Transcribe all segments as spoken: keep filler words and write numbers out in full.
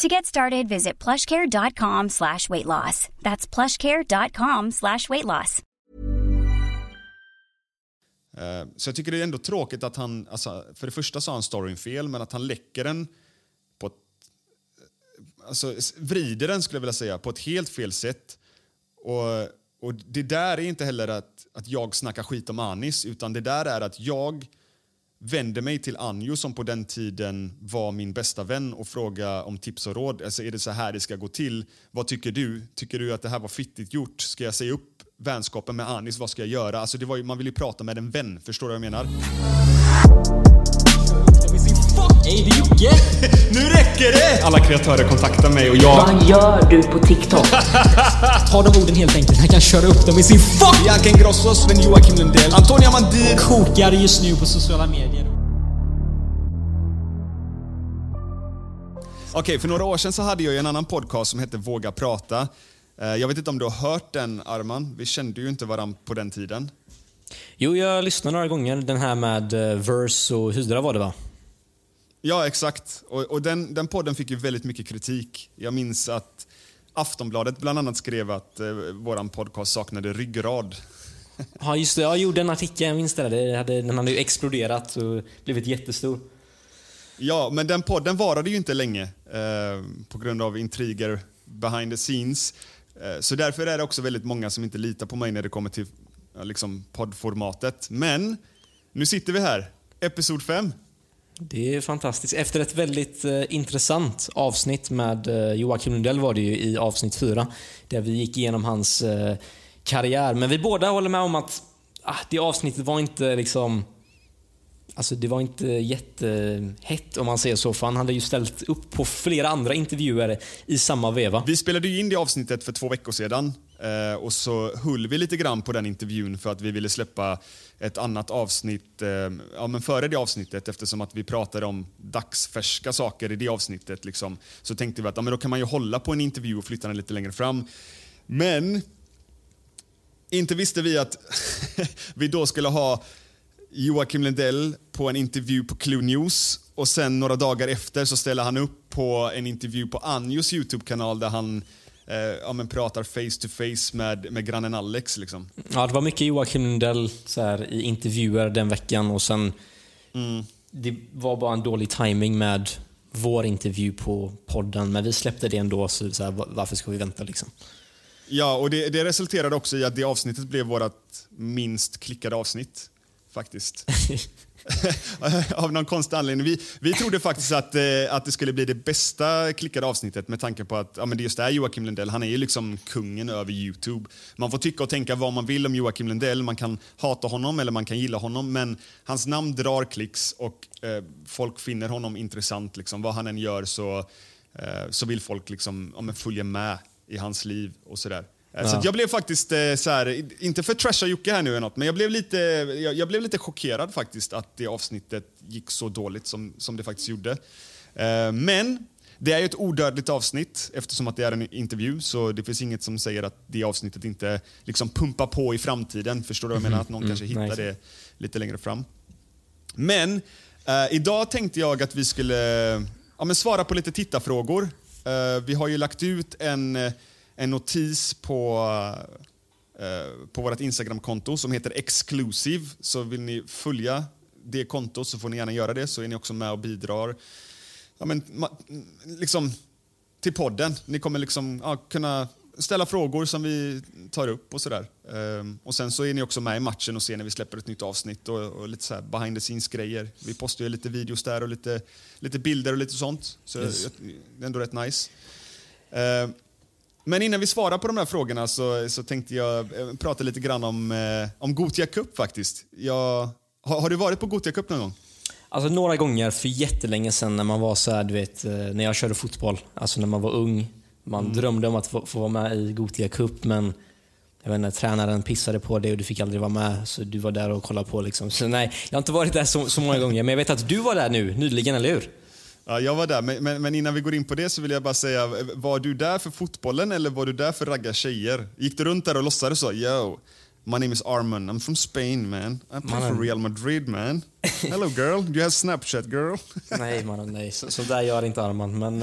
To get started, visit plushcare.com slash weight loss. That's plushcare.com slash weight loss. Uh, så jag tycker det är ändå tråkigt att han, alltså, för det första sa han storyn fel, men att han läcker den på ett, alltså vrider den skulle jag vilja säga, på ett helt fel sätt. Och... Och det där är inte heller att, att jag snackar skit om Anis, utan det där är att jag vänder mig till Anjo, som på den tiden var min bästa vän, och frågar om tips och råd. Alltså, är det så här det ska gå till? Vad tycker du? Tycker du att det här var fittigt gjort? Ska jag säga upp vänskapen med Anis? Vad ska jag göra? Alltså, det var ju, man vill ju prata med en vän, förstår du vad jag menar? Nu räcker det! Alla kreatörer kontaktar mig och jag... Vad gör du på TikTok? Ta de orden helt enkelt, han kan köra upp dem i sin fuck! Jag kan grossa oss med Joakim Lundell. Antonia Mandir kokar just nu på sociala medier. Okej, okay, för några år sedan så hade jag ju en annan podcast som hette Våga prata. Jag vet inte om du har hört den, Arman. Vi kände ju inte varandra på den tiden. Jo, jag lyssnade några gånger. Den här med Verse och Hydra var det, va? Ja, exakt. Och, och den, den podden fick ju väldigt mycket kritik. Jag minns att Aftonbladet bland annat skrev att eh, våran podcast saknade ryggrad. Ja, just det. Jag gjorde en artikel, jag minns det. det hade, den hade ju exploderat och blivit jättestor. Ja, men den podden varade ju inte länge eh, på grund av intriger behind the scenes. Eh, så därför är det också väldigt många som inte litar på mig när det kommer till ja, liksom poddformatet. Men nu sitter vi här. Episod fem. Det är fantastiskt. Efter ett väldigt eh, intressant avsnitt med eh, Joakim Lundell var det ju i avsnitt fyra, där vi gick igenom hans eh, karriär. Men vi båda håller med om att ah, det avsnittet var inte liksom, alltså det var inte jättehett om man säger så, för han hade ju ställt upp på flera andra intervjuer i samma veva. Vi spelade ju in det avsnittet för två veckor sedan eh, och så höll vi lite grann på den intervjun för att vi ville släppa ett annat avsnitt eh, ja, men före det avsnittet, eftersom att vi pratade om dagsfärska saker i det avsnittet liksom, så tänkte vi att ja, men då kan man ju hålla på en intervju och flytta den lite längre fram. Men inte visste vi att vi då skulle ha Joakim Lundell på en intervju på Clue News, och sen några dagar efter så ställer han upp på en intervju på Anjos YouTube-kanal där han eh, ja, men pratar face to face med, med grannen Alex liksom. Ja, det var mycket Joakim Lundell så här, i intervjuer den veckan, och sen mm. det var bara en dålig timing med vår intervju på podden, men vi släppte det ändå, så, så här, varför ska vi vänta liksom? Ja, och det, det resulterade också i att det avsnittet blev vårt minst klickade avsnitt faktiskt. Av någon konstig anledning. Vi, vi trodde faktiskt att, eh, att det skulle bli det bästa klickade avsnittet, med tanke på att ja, men det är just det här Joakim Lundell. Han är ju liksom kungen över YouTube. Man får tycka och tänka vad man vill om Joakim Lundell. Man kan hata honom eller man kan gilla honom, men hans namn drar klicks, och eh, folk finner honom intressant liksom. Vad han än gör så, eh, så vill folk liksom, ja, men följa med i hans liv och sådär. Ja. Så jag blev faktiskt så här, inte för trasha Jocke här nu eller något, men jag blev lite jag, jag blev lite chockerad faktiskt att det avsnittet gick så dåligt som som det faktiskt gjorde. Men Det är ju ett odödligt avsnitt eftersom att det är en intervju, så det finns inget som säger att det avsnittet inte liksom pumpar på i framtiden. Förstår du vad jag menar? Att någon mm, kanske hittar nice. det lite längre fram. Men eh, idag tänkte jag att vi skulle ja, men svara på lite tittarfrågor. Eh, vi har ju lagt ut en, en notis på, eh, på vårt Instagram-konto som heter Exclusive. Så vill ni följa det kontot så får ni gärna göra det, så är ni också med och bidrar. Ja, men, ma, liksom, till podden. Ni kommer liksom, ja, kunna ställa frågor som vi tar upp och sådär. Ehm, och sen så är ni också med i matchen och ser när vi släpper ett nytt avsnitt och, och lite så här behind the scenes grejer. Vi postar ju lite videos där och lite, lite bilder och lite sånt. Så yes. det är ändå rätt nice. Ehm, men innan vi svarar på de här frågorna så, så tänkte jag prata lite grann om, eh, om Gothia Cup faktiskt. Jag, har, har du varit på Gothia Cup någon gång? Alltså några gånger för jättelänge sedan när man var så här, du vet, när jag körde fotboll, alltså när man var ung, man mm. drömde om att få, få vara med i Gothia Cup, men jag vet inte, tränaren pissade på det och du fick aldrig vara med, så du var där och kollade på liksom. Så nej, jag har inte varit där så, så många gånger, men jag vet att du var där nu nyligen, eller hur? Ja, jag var där, men, men, men innan vi går in på det så vill jag bara säga, var du där för fotbollen eller var du där för ragga tjejer? Gick du runt där och låtsades så, yo, my name is Arman. I'm from Spain, man. I play for Real Madrid, man. Hello, girl. Do you have Snapchat, girl? Nej, man, nej. Så, så där gör inte Arman. Men,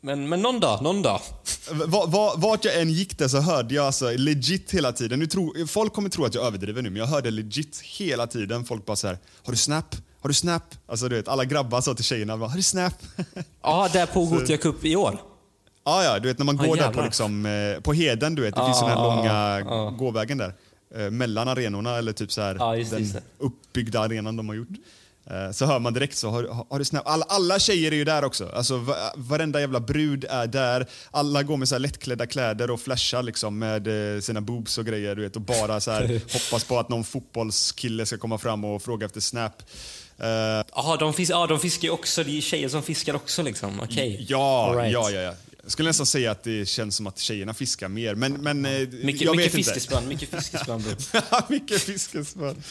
men, men någon dag, någon dag. Va, va, vart jag än gick där så hörde jag alltså legit hela tiden. Nu tror, folk kommer tro att jag överdriver nu, men jag hörde legit hela tiden. Folk bara så här, har du Snap? Har du Snap? Alltså, du vet, alla grabbar sa till tjejerna, bara, har du Snap? Ja, där på Gothia Cup i år. Ja, ja, du vet, när man går ah, där på, liksom, på Heden, du vet, det ah, finns såna här ah, långa ah. gåvägen där. Mellan arenorna eller typ så här ja, just, den just uppbyggda arenan de har gjort. Så hör man direkt så har, har du Snap. Alla, alla tjejer är ju där också. Alltså varenda jävla brud är där. Alla går med så här lättklädda kläder och flashar liksom med sina boobs och grejer, du vet, och bara så här hoppas på att någon fotbollskille ska komma fram och fråga efter Snap. Ja, de fiskar ja, de fiskar också. Det är tjejer som fiskar också liksom. Okej. Okay. Ja, right. ja, ja, ja. Jag skulle nästan säga att det känns som att tjejerna fiskar mer, men, men mm. jag mycket, vet mycket inte. Fiskespön, mycket fiskespön, mycket fiskespön.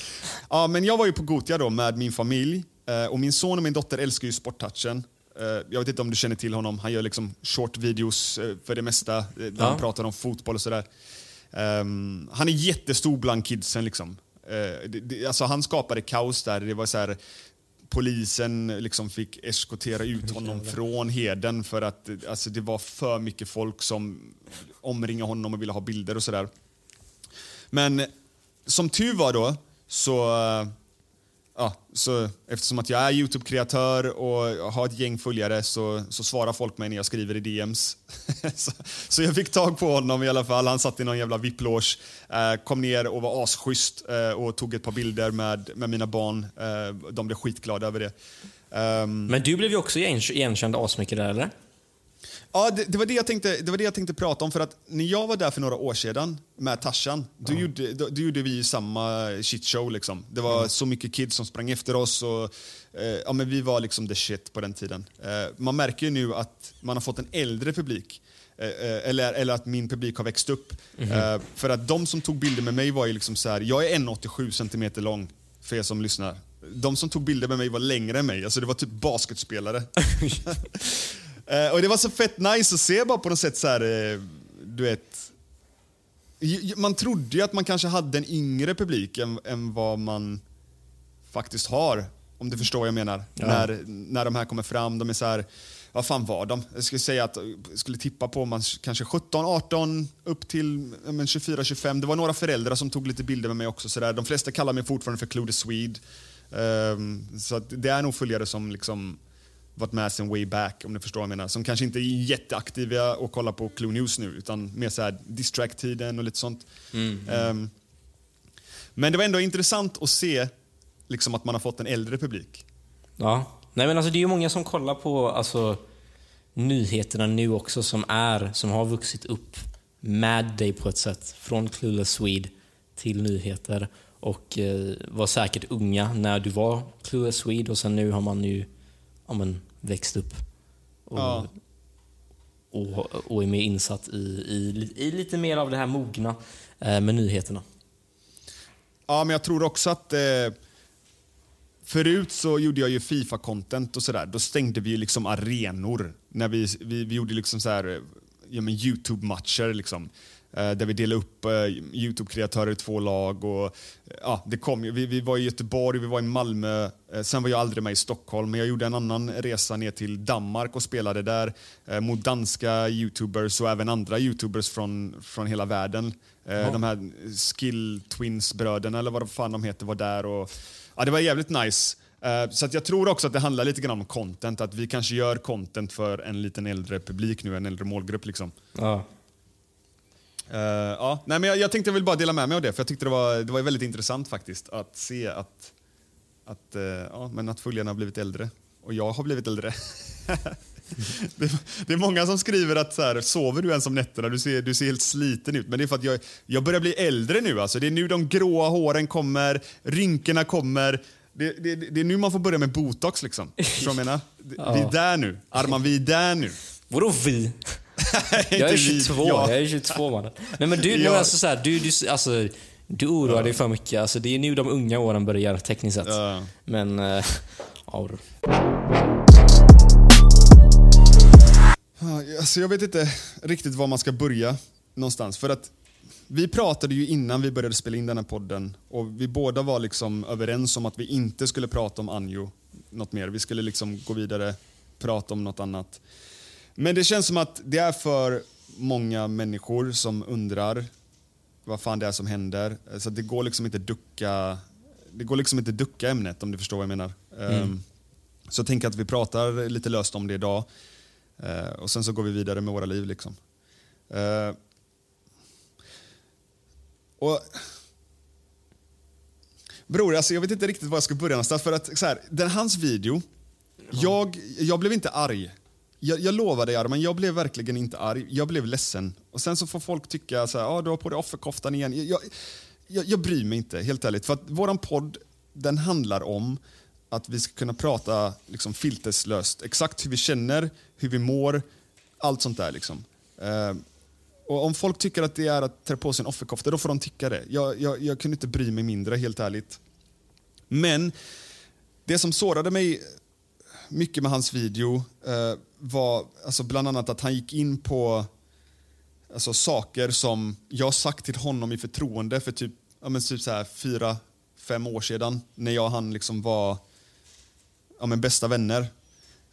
Ja, men jag var ju på Gothia då med min familj, och min son och min dotter älskar ju sporttouchen. Jag vet inte om du känner till honom. Han gör liksom short videos för det mesta där ja. han pratar om fotboll och sådär. Han är jättestor bland kidsen liksom. Alltså han skapade kaos där. Det var så här. Polisen liksom fick eskortera ut honom från Heden för att alltså, det var för mycket folk som omringade honom och ville ha bilder och sådär. Men som tur var då så, ja, så eftersom att jag är YouTube-kreatör och har ett gäng följare så, så svarar folk mig när jag skriver i D Ms. så, så jag fick tag på honom i alla fall. Han satt i någon jävla V I P-loge, eh, kom ner och var asschysst eh, och tog ett par bilder med, med mina barn. Eh, de blev skitglada över det. Um, Men du blev ju också igen, igenkänd asmycket där, eller? Ja, det, det, var det, jag tänkte, det var det jag tänkte prata om. För att när jag var där för några år sedan med Tarzan, då, mm. gjorde, då, då gjorde vi samma shitshow liksom. Det var mm. så mycket kids som sprang efter oss och, eh, ja, men vi var liksom the shit på den tiden. eh, Man märker ju nu att man har fått en äldre publik, eh, eller, eller att min publik har växt upp. mm. eh, För att de som tog bilder med mig var ju liksom så här. Jag är en komma åttiosju centimeter lång, för er som lyssnar. De som tog bilder med mig var längre än mig. Alltså det var typ basketspelare. Uh, och det var så fett nice att se bara på något sätt så här, uh, du vet, man trodde ju att man kanske hade en yngre publik än, än vad man faktiskt har, om du förstår vad jag menar. Ja. När, när de här kommer fram, de är så här, vad fan var de? Jag skulle säga att jag skulle tippa på man kanske sjutton, arton upp till tjugofyra, tjugofem. Det var några föräldrar som tog lite bilder med mig också så där. De flesta kallar mig fortfarande för Clue the Swede. Uh, så att det är nog följare som liksom varit med sen way back, om ni förstår vad jag menar. Som kanske inte är jätteaktiva och kollar på Clue News nu, utan mer så här distract-tiden och lite sånt. Mm, mm. Um, men det var ändå intressant att se liksom att man har fått en äldre publik. Ja, nej men alltså det är ju många som kollar på alltså nyheterna nu också som är, som har vuxit upp med dig på ett sätt, från Clue Swede till nyheter, och eh, var säkert unga när du var Clue Swede, och sen nu har man ju ja, men växt upp och, ja. och, och är mer insatt i, i, i lite mer av det här mogna eh, med nyheterna. Ja, men jag tror också att eh, förut så gjorde jag ju FIFA-content och sådär. Då stängde vi ju liksom arenor. När vi, vi, vi gjorde liksom så här, ja, men YouTube-matcher liksom. Där vi delade upp YouTube-kreatörer i två lag. Och, ja, det kom. Vi, vi var i Göteborg, vi var i Malmö. Sen var jag aldrig med i Stockholm. Men jag gjorde en annan resa ner till Danmark och spelade där mot danska YouTubers och även andra YouTubers från, från hela världen. Mm. De här Skill Twins-bröderna eller vad fan de heter var där. Och, ja, det var jävligt nice. Så att jag tror också att det handlar lite grann om content. Att vi kanske gör content för en liten äldre publik nu, en äldre målgrupp liksom. Ja. Uh, ja. Nej, men jag, jag tänkte jag vill bara dela med mig av det, för jag tyckte det var, det var väldigt intressant faktiskt att se att, att, uh, ja, men att följarna har blivit äldre och jag har blivit äldre. det, det är många som skriver att så här, sover du ens om nätterna? Du ser, du ser helt sliten ut, men det är för att jag, jag börjar bli äldre nu alltså. Det är nu de gråa håren kommer, rynkorna kommer. Det, det, det är nu man får börja med botox liksom. Jag menar, det, ja. Vi är där nu, Arman, vi är där nu. Vadå vi? Jag är tjugotvå, ja. Jag är tjugotvå mannen. Nej men du, ja. Alltså, så här, du, du, alltså, du oroar ja. dig för mycket alltså. Det är nu de unga åren börjar tekniskt sett ja. Men äh, ja. Alltså, jag vet inte riktigt var man ska börja någonstans. För att vi pratade ju innan vi började spela in den här podden, och vi båda var liksom överens om att vi inte skulle prata om Anjo något mer. Vi skulle liksom gå vidare, prata om något annat. Men det känns som att det är för många människor som undrar vad fan det är som händer. Så det går liksom inte ducka, det går liksom inte ducka ämnet, om du förstår vad jag menar. Mm. Um, så tänk att vi pratar lite löst om det idag. Uh, och sen så går vi vidare med våra liv liksom. Uh, och... Bror, alltså, jag vet inte riktigt var jag ska börja någonstans. För att så här, den hans video, ja. jag, jag blev inte arg. Jag, jag lovar dig Arman, jag blev verkligen inte arg. Jag blev ledsen. Och sen så får folk tycka så här, ah, du har på dig offerkoftan igen. Jag, jag, jag, jag bryr mig inte, helt ärligt. För att våran podd, den handlar om att vi ska kunna prata liksom filterslöst. Exakt hur vi känner, hur vi mår, allt sånt där liksom. Uh, och om folk tycker att det är att trä på sin offerkofta, då får de tycka det. Jag, jag, jag kunde inte bry mig mindre, helt ärligt. Men det som sårade mig mycket med hans video uh, var alltså bland annat att han gick in på alltså saker som jag sagt till honom i förtroende för typ, ja, men typ så här fyra, fem år sedan, när jag och han liksom var, ja, men bästa vänner.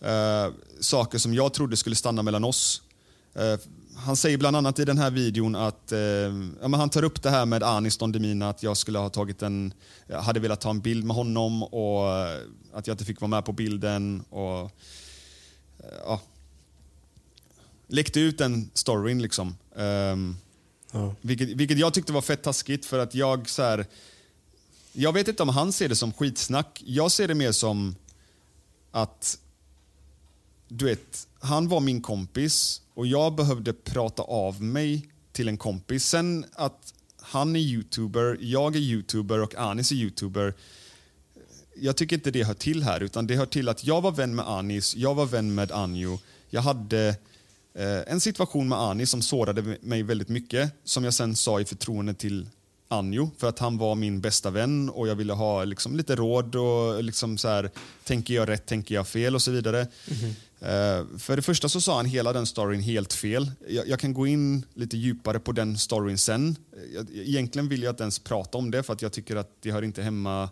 Uh, saker som jag trodde skulle stanna mellan oss. Uh, han säger bland annat i den här videon att uh, ja, men han tar upp det här med Anis Demina, att jag skulle ha tagit en, jag hade velat ta en bild med honom och uh, att jag inte fick vara med på bilden och ja, läckte ut den storyn liksom. Um, ja. vilket, vilket jag tyckte var fett taskigt, för att jag så här, jag vet inte om han ser det som skitsnack. Jag ser det mer som att, du vet, han var min kompis och jag behövde prata av mig till en kompis. Sen att han är YouTuber, jag är YouTuber och Anis är YouTuber, jag tycker inte det hör till här, utan det hör till att jag var vän med Anis, jag var vän med Anjo. Jag hade eh, en situation med Anis som sårade mig väldigt mycket, som jag sen sa i förtroende till Anjo, för att han var min bästa vän och jag ville ha liksom lite råd och liksom så här, tänker jag rätt, tänker jag fel och så vidare. Mm-hmm. Eh, för det första så sa han hela den storyn helt fel. Jag, jag kan gå in lite djupare på den storyn sen. Jag, egentligen vill jag inte ens prata om det, för att jag tycker att det hör inte hemma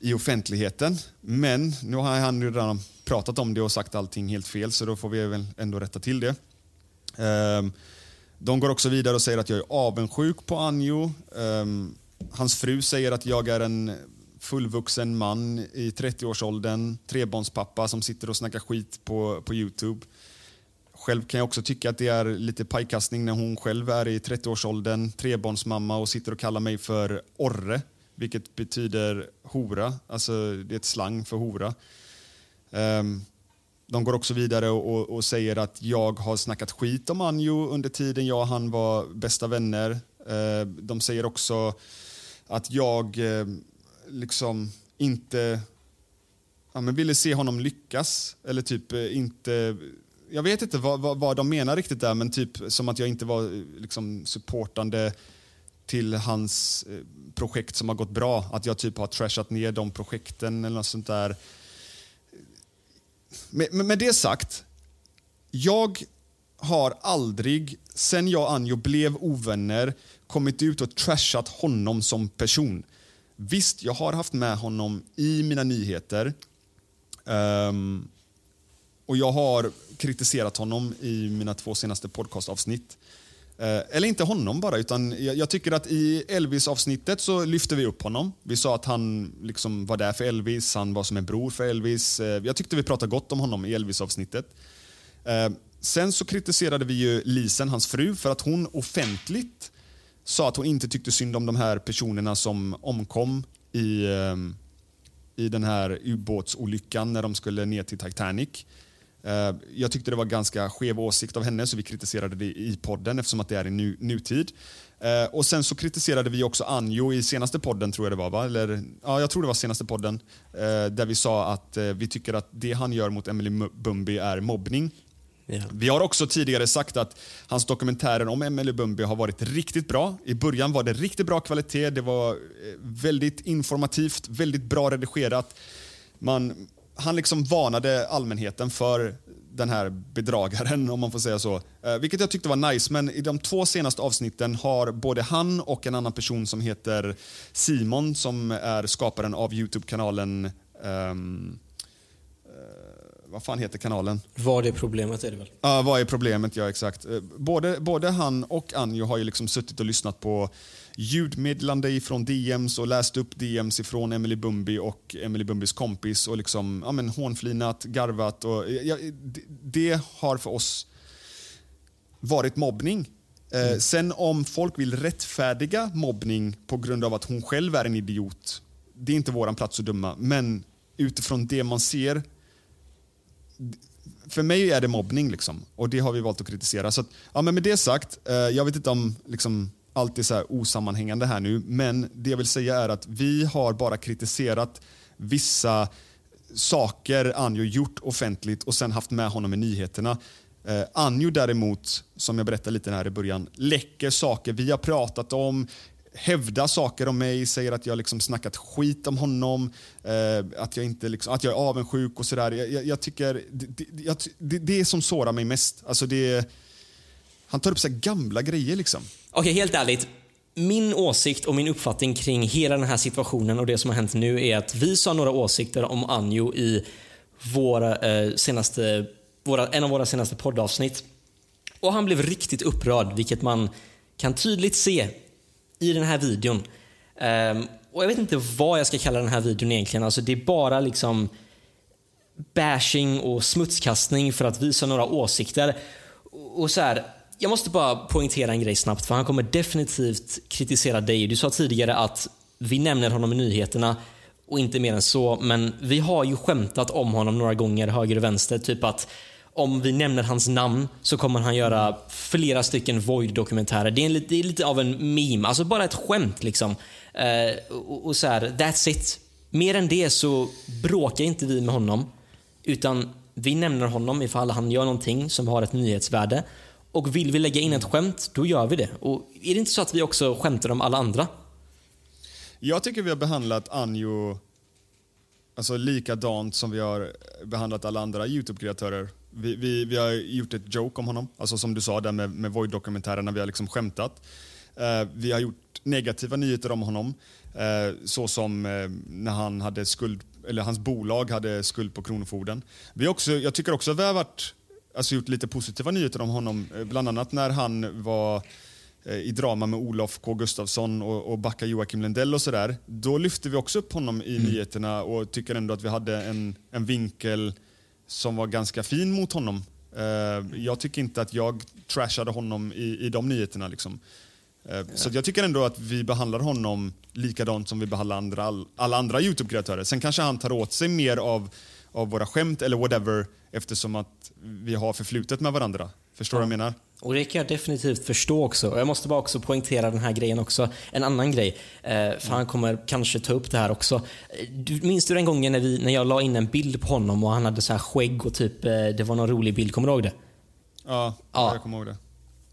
i offentligheten, men nu har han ju redan pratat om det och sagt allting helt fel, så då får vi väl ändå rätta till det. Um, de går också vidare och säger att jag är avundsjuk på Anjo. Um, hans fru säger att jag är en fullvuxen man i trettioårsåldern, trebarnspappa som sitter och snackar skit på, på YouTube. Själv kan jag också tycka att det är lite pajkastning när hon själv är i trettioårsåldern, trebarnsmamma, och sitter och kallar mig för orre, vilket betyder hora. Alltså det är ett slang för hora. Um, de går också vidare och, och, och säger att jag har snackat skit om Anjo under tiden jag och han var bästa vänner. Uh, de säger också att jag uh, liksom inte ja, men ville se honom lyckas. Eller typ uh, inte... Jag vet inte vad, vad, vad de menar riktigt där, men typ som att jag inte var uh, liksom supportande till hans projekt som har gått bra, att jag typ har trashat ner de projekten eller något sånt där. Med, med det sagt, jag har aldrig sen jag och Anjo blev ovänner kommit ut och trashat honom som person. Visst, jag har haft med honom i mina nyheter um, och jag har kritiserat honom i mina två senaste podcastavsnitt. Eller inte honom bara, utan jag tycker att i Elvis-avsnittet så lyfte vi upp honom. Vi sa att han liksom var där för Elvis, han var som en bror för Elvis. Jag tyckte vi pratade gott om honom i Elvis-avsnittet. Sen så kritiserade vi ju Lisen, hans fru, för att hon offentligt sa att hon inte tyckte synd om de här personerna som omkom i, i den här ubåtsolyckan när de skulle ner till Titanic. Jag tyckte det var ganska skev åsikt av henne, så vi kritiserade det i podden eftersom att det är i nu, nutid. Och sen så kritiserade vi också Anjo i senaste podden, tror jag det var, va? Eller, ja, jag tror det var senaste podden, där vi sa att vi tycker att det han gör mot Emelie Bumbi är mobbning. Ja. Vi har också tidigare sagt att hans dokumentärer om Emelie Bumbi har varit riktigt bra. I början var det riktigt bra kvalitet, det var väldigt informativt, väldigt bra redigerat. Man... Han liksom varnade allmänheten för den här bedragaren, om man får säga så. Eh, vilket jag tyckte var nice, men i de två senaste avsnitten har både han och en annan person som heter Simon, som är skaparen av YouTube-kanalen... Ehm, eh, vad fan heter kanalen? Vad är problemet, är det väl? Ja, uh, vad är problemet, ja exakt. Eh, både, både han och Anjo har ju liksom suttit och lyssnat på ljudmeddelande ifrån D Ms och läst upp D Ms ifrån Emelie Bumbi och Emelie Bumbis kompis och liksom, ja men, hånflinat, garvat och ja, det har för oss varit mobbning. Mm. Eh, sen om folk vill rättfärdiga mobbning på grund av att hon själv är en idiot, det är inte våran plats att döma, men utifrån det man ser, för mig är det mobbning liksom, och det har vi valt att kritisera. Så att, ja, men med det sagt, eh, jag vet inte om liksom allt är så här osammanhängande här nu, men det jag vill säga är att vi har bara kritiserat vissa saker Anjo gjort offentligt och sen haft med honom i nyheterna. Eh, Anjo däremot, som jag berättade lite här i början, läcker saker vi har pratat om, hävdar saker om mig, säger att jag liksom snackat skit om honom, eh, att jag inte liksom, att jag är avundsjuk och sådär. Jag, jag, jag tycker det, det, det, det som sårar mig mest, alltså det, han tar upp så här gamla grejer liksom. Okej, helt ärligt. Min åsikt och min uppfattning kring hela den här situationen och det som har hänt nu är att vi sa några åsikter om Anjo i våra, eh, senaste, våra, en av våra senaste poddavsnitt. Och han blev riktigt upprörd, vilket man kan tydligt se i den här videon. Ehm, och jag vet inte vad jag ska kalla den här videon egentligen. Alltså det är bara liksom bashing och smutskastning för att vi sa några åsikter. Och så här... Jag måste bara poängtera en grej snabbt, för han kommer definitivt kritisera dig. Du sa tidigare att vi nämner honom i nyheterna och inte mer än så, men vi har ju skämtat om honom några gånger höger och vänster, typ att om vi nämner hans namn så kommer han göra flera stycken Void-dokumentärer. Det är, en, det är lite av en meme, alltså bara ett skämt liksom. Eh, och, och så här, that's it. Mer än det så bråkar inte vi med honom, utan vi nämner honom ifall han gör någonting som har ett nyhetsvärde. Och vill vi lägga in ett skämt, då gör vi det. Och är det inte så att vi också skämtar om alla andra? Jag tycker vi har behandlat Anjo alltså likadant som vi har behandlat alla andra YouTube-kreatörer. Vi, vi, vi har gjort ett joke om honom. Alltså som du sa där med, med Void-dokumentärerna, vi har liksom skämtat. Uh, vi har gjort negativa nyheter om honom. Uh, så som uh, när han hade skuld, eller hans bolag hade skuld på Kronofogden. Vi också, jag tycker också att vi har varit... Alltså gjort lite positiva nyheter om honom. Bland annat när han var i drama med Olof K. Gustafsson och, och backa Joakim Lundell och sådär. Då lyfte vi också upp honom i mm. nyheterna och tycker ändå att vi hade en, en vinkel som var ganska fin mot honom. Uh, jag tycker inte att jag trashade honom i, i de nyheterna liksom. Uh, mm. Så jag tycker ändå att vi behandlar honom likadant som vi behandlar andra, all, alla andra YouTube-kreatörer. Sen kanske han tar åt sig mer av av våra skämt eller whatever, eftersom att vi har förflutet med varandra. Förstår du vad jag menar? Och det kan jag definitivt förstå också. Och jag måste bara också poängtera den här grejen också. En annan grej, för han kommer kanske ta upp det här också. Minns du den gången när, vi, när jag la in en bild på honom och han hade så här skägg och typ, det var någon rolig bild, kommer du ihåg det? Ja, ja. Jag kommer ihåg det.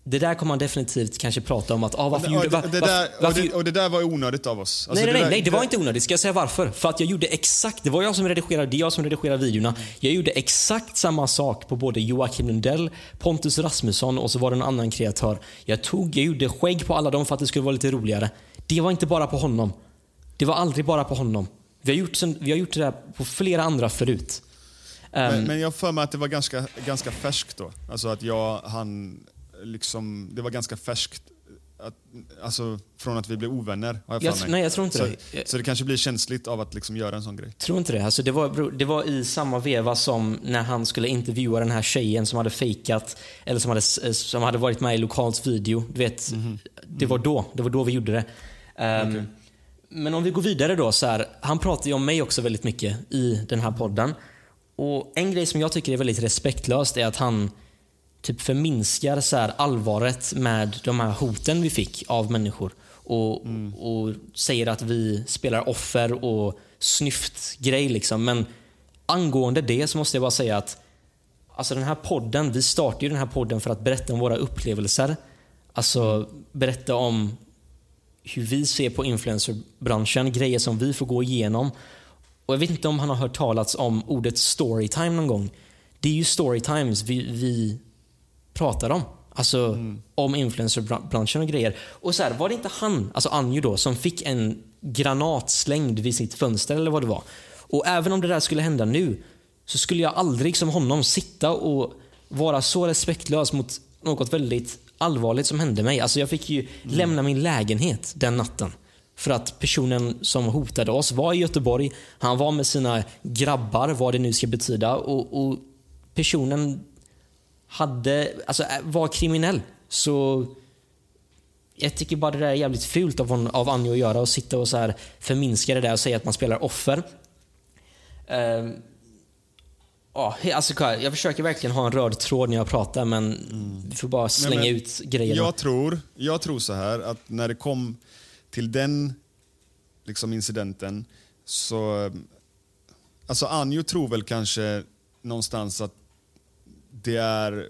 det där kommer man definitivt kanske prata om att ah, varför gjorde, var, det, det där, varför, och, det, och det där var onödigt av oss. Alltså, nej, nej, nej, nej, det var inte onödigt. Ska jag säga varför? För att jag gjorde exakt, det var jag som redigerade, det jag som redigerade videorna. Jag gjorde exakt samma sak på både Joakim Lundell, Pontus Rasmusson och så var det en annan kreatör. Jag tog, jag gjorde skägg på alla dem för att det skulle vara lite roligare. Det var inte bara på honom. Det var aldrig bara på honom. Vi har gjort, vi har gjort det där på flera andra förut. Men, men jag för mig att det var ganska, ganska färskt då. Alltså att jag, han liksom, det var ganska färskt att, alltså från att vi blev ovänner har jag, jag för mig. Nej, jag tror inte så, det. Så det kanske blir känsligt av att liksom göra en sån grej. Tror inte det. Alltså det var, det var i samma veva som när han skulle intervjua den här tjejen som hade fejkat eller som hade, som hade varit med i Lokals video. Du vet, mm-hmm. det var då. Det var då vi gjorde det. Um, okay. Men om vi går vidare då så här, han pratar ju om mig också väldigt mycket i den här podden. Och en grej som jag tycker är väldigt respektlöst är att han typ förminskar så här allvaret med de här hoten vi fick av människor och, mm. och säger att vi spelar offer och snyftgrej liksom. Men angående det så måste jag bara säga att alltså den här podden, vi startade ju den här podden för att berätta om våra upplevelser. Alltså berätta om hur vi ser på influencerbranschen, grejer som vi får gå igenom. Och jag vet inte om han har hört talats om ordet storytime någon gång. Det är ju storytimes vi, vi pratar om. Alltså mm. om influencerbranschen och grejer. Och så här, var det inte han, alltså Anjo då, som fick en granat slängd vid sitt fönster eller vad det var. Och även om det där skulle hända nu så skulle jag aldrig som honom sitta och vara så respektlös mot något väldigt allvarligt som hände mig. Alltså jag fick ju mm. lämna min lägenhet den natten. För att personen som hotade oss var i Göteborg. Han var med sina grabbar, vad det nu ska betyda. Och, och personen hade, alltså, var kriminell. Så jag tycker bara det där är jävligt fult av, hon, av Anjo att göra. Och sitta och så här förminska det där och säga att man spelar offer. Uh, ja, alltså, jag försöker verkligen ha en röd tråd när jag pratar. Men mm. vi får bara slänga Nej, men, ut grejer. Jag tror, jag tror så här att när det kom... till den liksom incidenten så alltså Anjo tror väl kanske någonstans att det är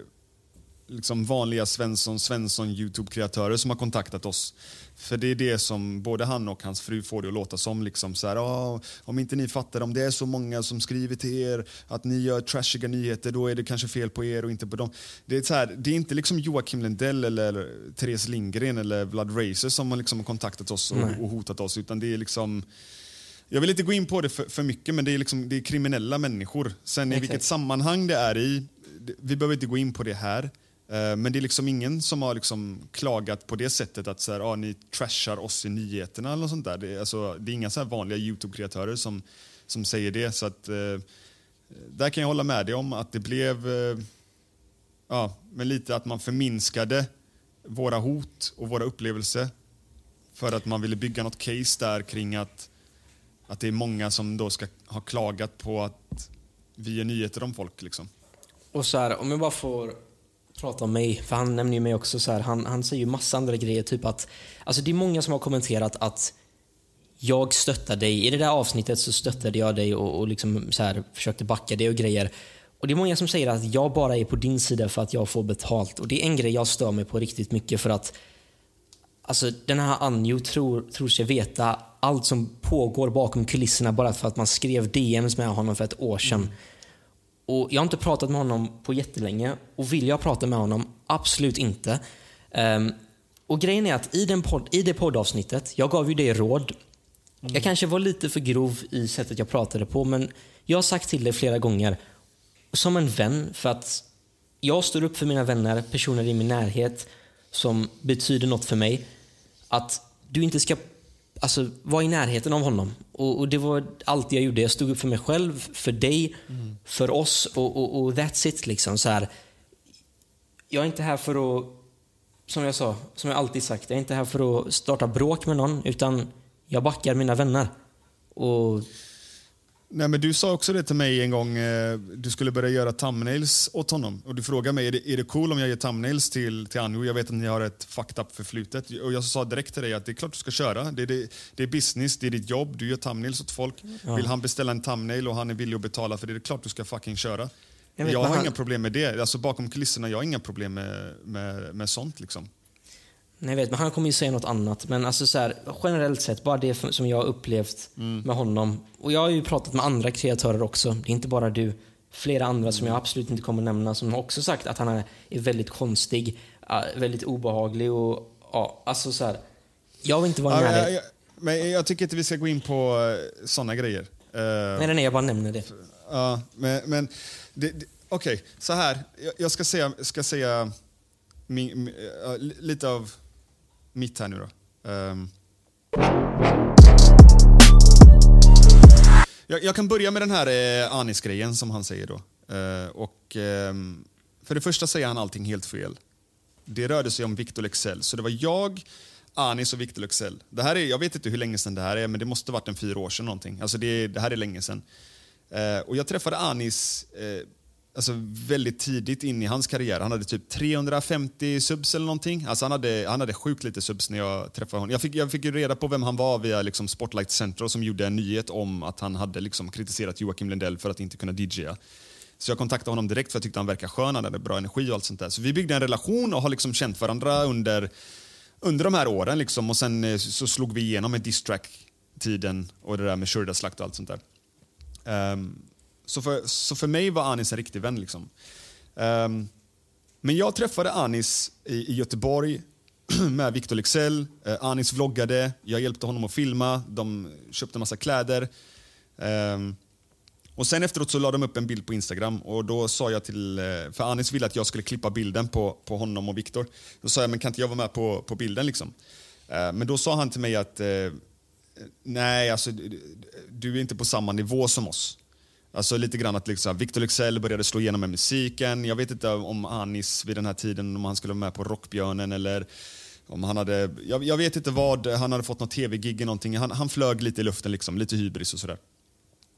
liksom vanliga Svensson Svensson YouTube-kreatörer som har kontaktat oss. För det är det som både han och hans fru får det att låta som liksom så här, oh, om inte ni fattar, om det är så många som skriver till er att ni gör trashiga nyheter, då är det kanske fel på er och inte på dem. Det är så här, det är inte liksom Joakim Lundell eller Therese Lindgren eller Vlad Reiser som har liksom kontaktat oss och, och hotat oss, utan det är liksom, jag vill inte gå in på det för, för mycket, men det är liksom, det är kriminella människor. Sen okay. i vilket sammanhang det är i, vi behöver inte gå in på det här. Men det är liksom ingen som har liksom klagat på det sättet att så här, ah, ni trashar oss i nyheterna eller sånt där. Det är, alltså, det är inga så här vanliga YouTube-kreatörer som, som säger det. Så att, eh, där kan jag hålla med dig om att det blev eh, ja, men lite att man förminskade våra hot och våra upplevelser för att man ville bygga något case där kring att, att det är många som då ska ha klagat på att vi gör nyheter om folk. Liksom. Och så här, om jag bara får... prata om mig, för han nämner ju mig också så här, han, han säger ju massa andra grejer, typ att alltså det är många som har kommenterat att jag stöttar dig, i det där avsnittet så stöttade jag dig och, och liksom så här, försökte backa dig och grejer, och det är många som säger att jag bara är på din sida för att jag får betalt, och det är en grej jag stör mig på riktigt mycket, för att alltså den här Anjo tror, tror sig veta allt som pågår bakom kulisserna bara för att man skrev D M's med honom för ett år sedan. Mm. Och jag har inte pratat med honom på jättelänge. Och vill jag prata med honom? Absolut inte. Um, och grejen är att i, den pod- i det poddavsnittet, jag gav ju dig råd. Mm. Jag kanske var lite för grov i sättet jag pratade på. Men jag har sagt till dig flera gånger. Som en vän. För att jag står upp för mina vänner. Personer i min närhet. Som betyder något för mig. Att du inte ska... alltså var i närheten av honom, och, och det var allt jag gjorde, jag stod upp för mig själv, för dig, mm. för oss, och, och, och that's it liksom så här. Jag är inte här för att, som jag sa, som jag alltid sagt, jag är inte här för att starta bråk med någon, utan jag backar mina vänner. Och nej, men du sa också det till mig en gång, du skulle börja göra thumbnails åt honom, och du frågade mig, är det, är det cool om jag gör thumbnails till, till Anjo? Jag vet att ni har ett fucked up förflutet, och jag sa direkt till dig att det är klart du ska köra, det är, det, det är business, det är ditt jobb, du gör thumbnails åt folk. Ja. Vill han beställa en thumbnail och han är villig att betala för det, är det klart du ska fucking köra. Jag, jag har han... inga problem med det. Alltså bakom kulisserna, jag har inga problem med, med, med sånt liksom. Nej, vet, men han kommer ju säga något annat. Men alltså så här, generellt sett, bara det som jag har upplevt mm. med honom. Och jag har ju pratat med andra kreatörer också. Det är inte bara du. Flera andra mm. som jag absolut inte kommer nämna, som har också sagt att han är väldigt konstig, väldigt obehaglig och ja, alltså så här. Jag vill inte vara ja, nära. Men jag tycker inte vi ska gå in på sådana grejer. Nej, nej, nej, jag bara nämner det. Ja, men, men det, det, okej, okay. Så här. Jag, jag ska säga, ska säga min, min, uh, lite av mitt här nu då. Um. Jag, jag kan börja med den här eh, Anis-grejen som han säger då. Uh, och um, för det första säger han allting helt fel. Det rörde sig om Victor Lexell, så det var jag, Anis och Victor Lexell. Det här är, jag vet inte hur länge sedan det här är, men det måste ha varit en fyra år sedan någonting. Alltså det, det här är länge sedan. Eh, och jag träffade Anis eh, alltså väldigt tidigt in i hans karriär. Han hade typ trehundrafemtio subs eller någonting. Alltså han hade, han hade sjukt lite subs när jag träffade honom. Jag fick, jag fick ju reda på vem han var via liksom Spotlight Central, som gjorde en nyhet om att han hade liksom kritiserat Joakim Lundell för att inte kunna D J:a. Så jag kontaktade honom direkt för jag tyckte han verkade skön, han hade bra energi och allt sånt där. Så vi byggde en relation och har liksom känt varandra under, under de här åren liksom. Och sen eh, så slog vi igenom med distrack-tiden och det där med Shurda-slakt och allt sånt där. Um, så, för, så för mig var Anis en riktig vän liksom. um, Men jag träffade Anis i, i Göteborg med Victor Lexell. uh, Anis vloggade, jag hjälpte honom att filma. De köpte en massa kläder. um, Och sen efteråt så lade de upp en bild på Instagram. Och då sa jag till, för Anis ville att jag skulle klippa bilden på, på honom och Victor. Då sa jag, men kan inte jag vara med på, på bilden liksom. uh, Men då sa han till mig att uh, nej, alltså, du är inte på samma nivå som oss. Alltså lite grann att liksom, Victor Lexell började slå igenom med musiken. Jag vet inte om Anis vid den här tiden, om han skulle vara med på Rockbjörnen eller om han hade, jag, jag vet inte vad, han hade fått något tv-gig eller någonting. Han, han flög lite i luften liksom, lite hybris och sådär.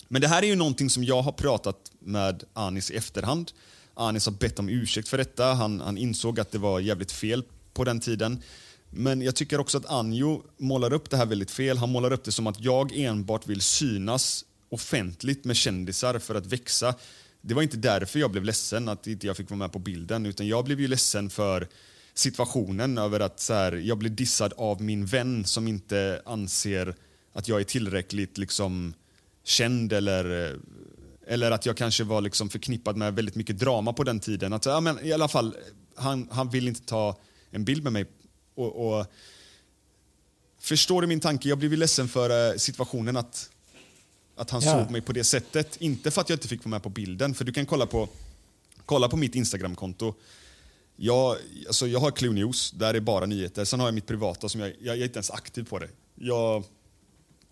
Men det här är ju någonting som jag har pratat med Anis i efterhand. Anis har bett om ursäkt för detta. Han, han insåg att det var jävligt fel på den tiden. Men jag tycker också att Anjo målar upp det här väldigt fel. Han målar upp det som att jag enbart vill synas offentligt med kändisar för att växa. Det var inte därför jag blev ledsen att inte jag fick vara med på bilden. Utan jag blev ju ledsen för situationen, över att så här, jag blev dissad av min vän som inte anser att jag är tillräckligt liksom känd, eller, eller att jag kanske var liksom förknippad med väldigt mycket drama på den tiden. Att, ja, men i alla fall, han, han vill inte ta en bild med mig. Och, och, förstår du min tanke? Jag blev ledsen för situationen att, att han yeah. såg mig på det sättet. Inte för att jag inte fick vara med på bilden. För du kan kolla på, kolla på mitt Instagram-konto. Jag, alltså jag har Clue News, där är bara nyheter. Sen har jag mitt privata som jag, jag, jag är inte ens aktiv på det. Jag,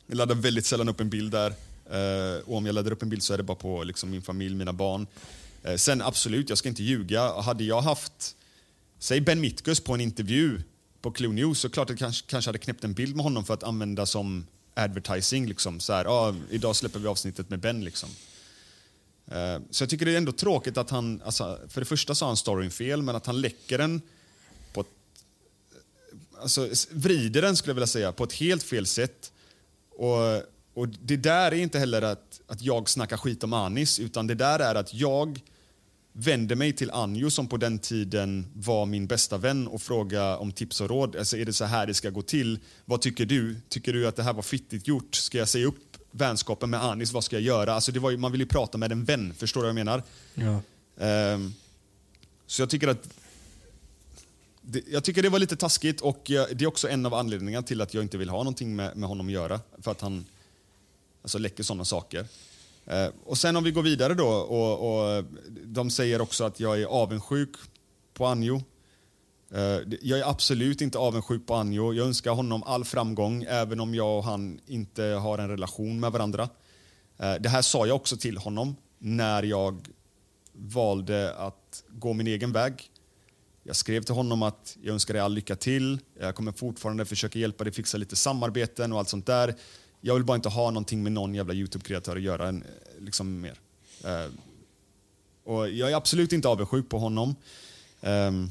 jag laddar väldigt sällan upp en bild där. Uh, och om jag laddar upp en bild så är det bara på liksom, min familj, mina barn. Uh, sen absolut, jag ska inte ljuga. Hade jag haft, säg Ben Mitkus på en intervju på Clue News, så klart att jag kanske, kanske hade knäppt en bild med honom för att använda som advertising liksom, så här, ah, idag släpper vi avsnittet med Ben liksom. Uh, så jag tycker det är ändå tråkigt att han, alltså, för det första sa han storyn fel, men att han läcker den på ett, alltså vrider den skulle jag vilja säga, på ett helt fel sätt. Och, och det där är inte heller att, att jag snackar skit om Anis, utan det där är att jag vände mig till Anjo, som på den tiden var min bästa vän, och fråga om tips och råd. Alltså, är det så här det ska gå till? Vad tycker du? Tycker du att det här var fittigt gjort? Ska jag säga upp vänskapen med Anis? Vad ska jag göra? Alltså, det var ju, man vill ju prata med en vän. Förstår du vad jag menar? Ja. Um, så jag tycker att det, jag tycker det var lite taskigt, och jag, det är också en av anledningarna till att jag inte vill ha någonting med, med honom att göra. För att han alltså, läcker sådana saker. Uh, och sen om vi går vidare då, och, och de säger också att jag är avundsjuk på Anjo. Uh, jag är absolut inte avundsjuk på Anjo. Jag önskar honom all framgång, även om jag och han inte har en relation med varandra. Uh, det här sa jag också till honom när jag valde att gå min egen väg. Jag skrev till honom att jag önskar dig all lycka till. Jag kommer fortfarande försöka hjälpa dig fixa lite samarbeten och allt sånt där. Jag vill bara inte ha någonting med någon jävla YouTube-kreatör att göra en, liksom mer. Uh, och jag är absolut inte avundsjuk på honom. Um,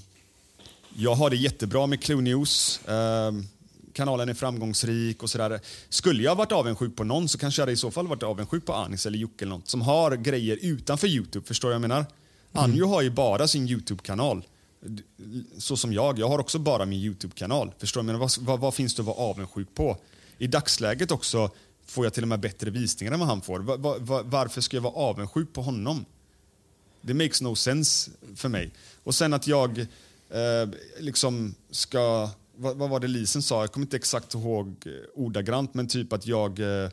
jag har det jättebra med Clue News. Um, kanalen är framgångsrik och sådär. Skulle jag varit avundsjuk på någon, så kanske jag hade i så fall varit avundsjuk på Anis eller Jocke eller något som har grejer utanför YouTube. Förstår jag menar? Anjo mm. har ju bara sin YouTube-kanal. Så som jag, jag har också bara min YouTube-kanal. Förstår du? Men vad, vad, vad finns det att vara avundsjuk på? I dagsläget också får jag till och med bättre visningar än vad han får. Va, va, va, varför ska jag vara avundsjuk på honom? Det makes no sense för mig. Och sen att jag eh, liksom ska... Vad, vad var det Lisen sa? Jag kommer inte exakt ihåg ordagrant, men typ att jag... Eh,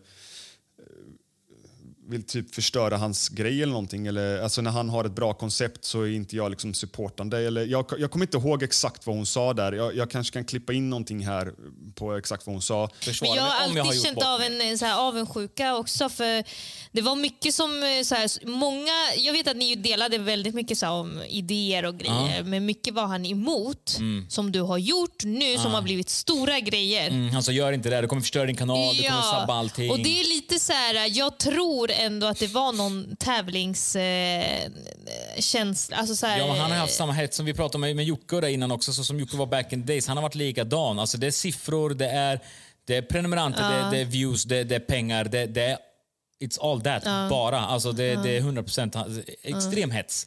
vill typ förstöra hans grej eller någonting, eller alltså när han har ett bra koncept så är inte jag liksom supportande, eller jag, jag kommer inte ihåg exakt vad hon sa där. Jag, jag kanske kan klippa in någonting här på exakt vad hon sa. Försvara, men jag har alltid jag har känt av en, en så här avundsjuka också, för det var mycket som så här, många, jag vet att ni ju delade väldigt mycket så här, om idéer och grejer, ah. men mycket var han emot mm. som du har gjort nu ah. som har blivit stora grejer. Mm, alltså gör inte det, du kommer förstöra din kanal, ja. Du kommer sabba allting. Och det är lite så här, jag tror ändå att det var någon tävlingskänsla. Eh, alltså så här, ja, han har haft samma hets som vi pratade med, med Jocke där innan också, så som Jocke var back in the days. Han har varit likadan. Alltså det är siffror, det är, det är prenumeranter, ja. det, det är views, det, det är pengar, det, det är it's all that, ja. bara. Alltså det, ja. det är hundra procent extrem ja. hets.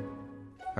All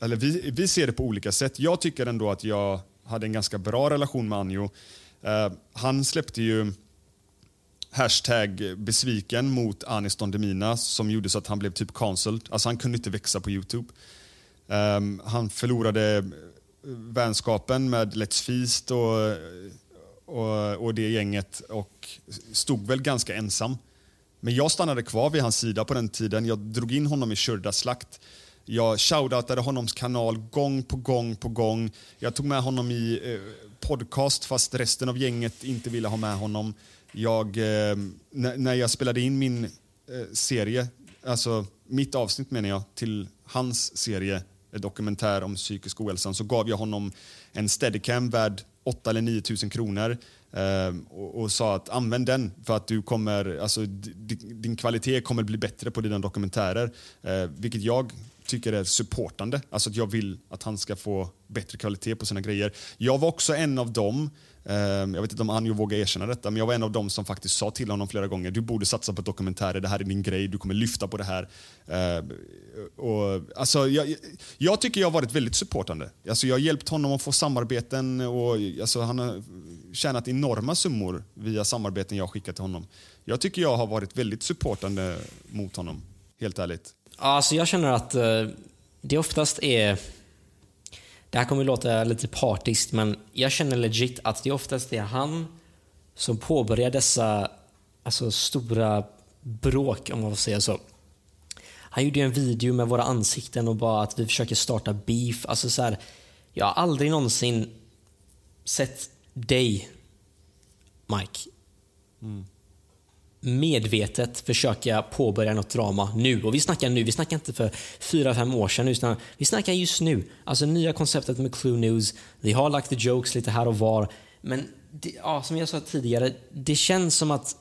Eller vi, vi ser det på olika sätt. Jag tycker ändå att jag hade en ganska bra relation med Anjo. Eh, han släppte ju hashtag besviken mot Anis Demina som gjorde så att han blev typ cancelled. Alltså han kunde inte växa på YouTube. Eh, han förlorade vänskapen med Let's Feast och, och, och det gänget och stod väl ganska ensam. Men jag stannade kvar vid hans sida på den tiden. Jag drog in honom i Körda slakt. Jag shoutoutade honoms kanal gång på gång på gång. Jag tog med honom i eh, podcast fast resten av gänget inte ville ha med honom. Jag, eh, n- när jag spelade in min eh, serie, alltså mitt avsnitt menar jag, till hans serie, en dokumentär om psykisk ohälsa, så gav jag honom en steadicam värd åtta eller nio tusen kronor eh, och, och sa att använd den för att du kommer, alltså, d- din kvalitet kommer bli bättre på dina dokumentärer. Eh, vilket jag... tycker är supportande. Alltså att jag vill att han ska få bättre kvalitet på sina grejer. Jag var också en av dem, eh, jag vet inte om Anjo vågar erkänna detta, men jag var en av dem som faktiskt sa till honom flera gånger: du borde satsa på dokumentärer, det här är din grej, du kommer lyfta på det här. Eh, och, alltså, jag, jag tycker jag har varit väldigt supportande. Alltså, jag har hjälpt honom att få samarbeten och alltså, han har tjänat enorma summor via samarbeten jag har skickat till honom. Jag tycker jag har varit väldigt supportande mot honom, helt ärligt. Alltså jag känner att eh, det oftast är... Det här kommer att låta lite partiskt, men jag känner legit att det oftast är han som påbörjar dessa alltså, stora bråk, om man får säga så. Han gjorde ju en video med våra ansikten och bara att vi försöker starta beef. Alltså så här, jag har aldrig någonsin sett dig, Mike, mm. medvetet försöka påbörja något drama nu. Och vi snackar nu, vi snackar inte för fyra, fem år sedan, utan vi snackar just nu. Alltså nya konceptet med Clue News. Vi har lagt the jokes lite här och var. Men det, ja, som jag sa tidigare, det känns som att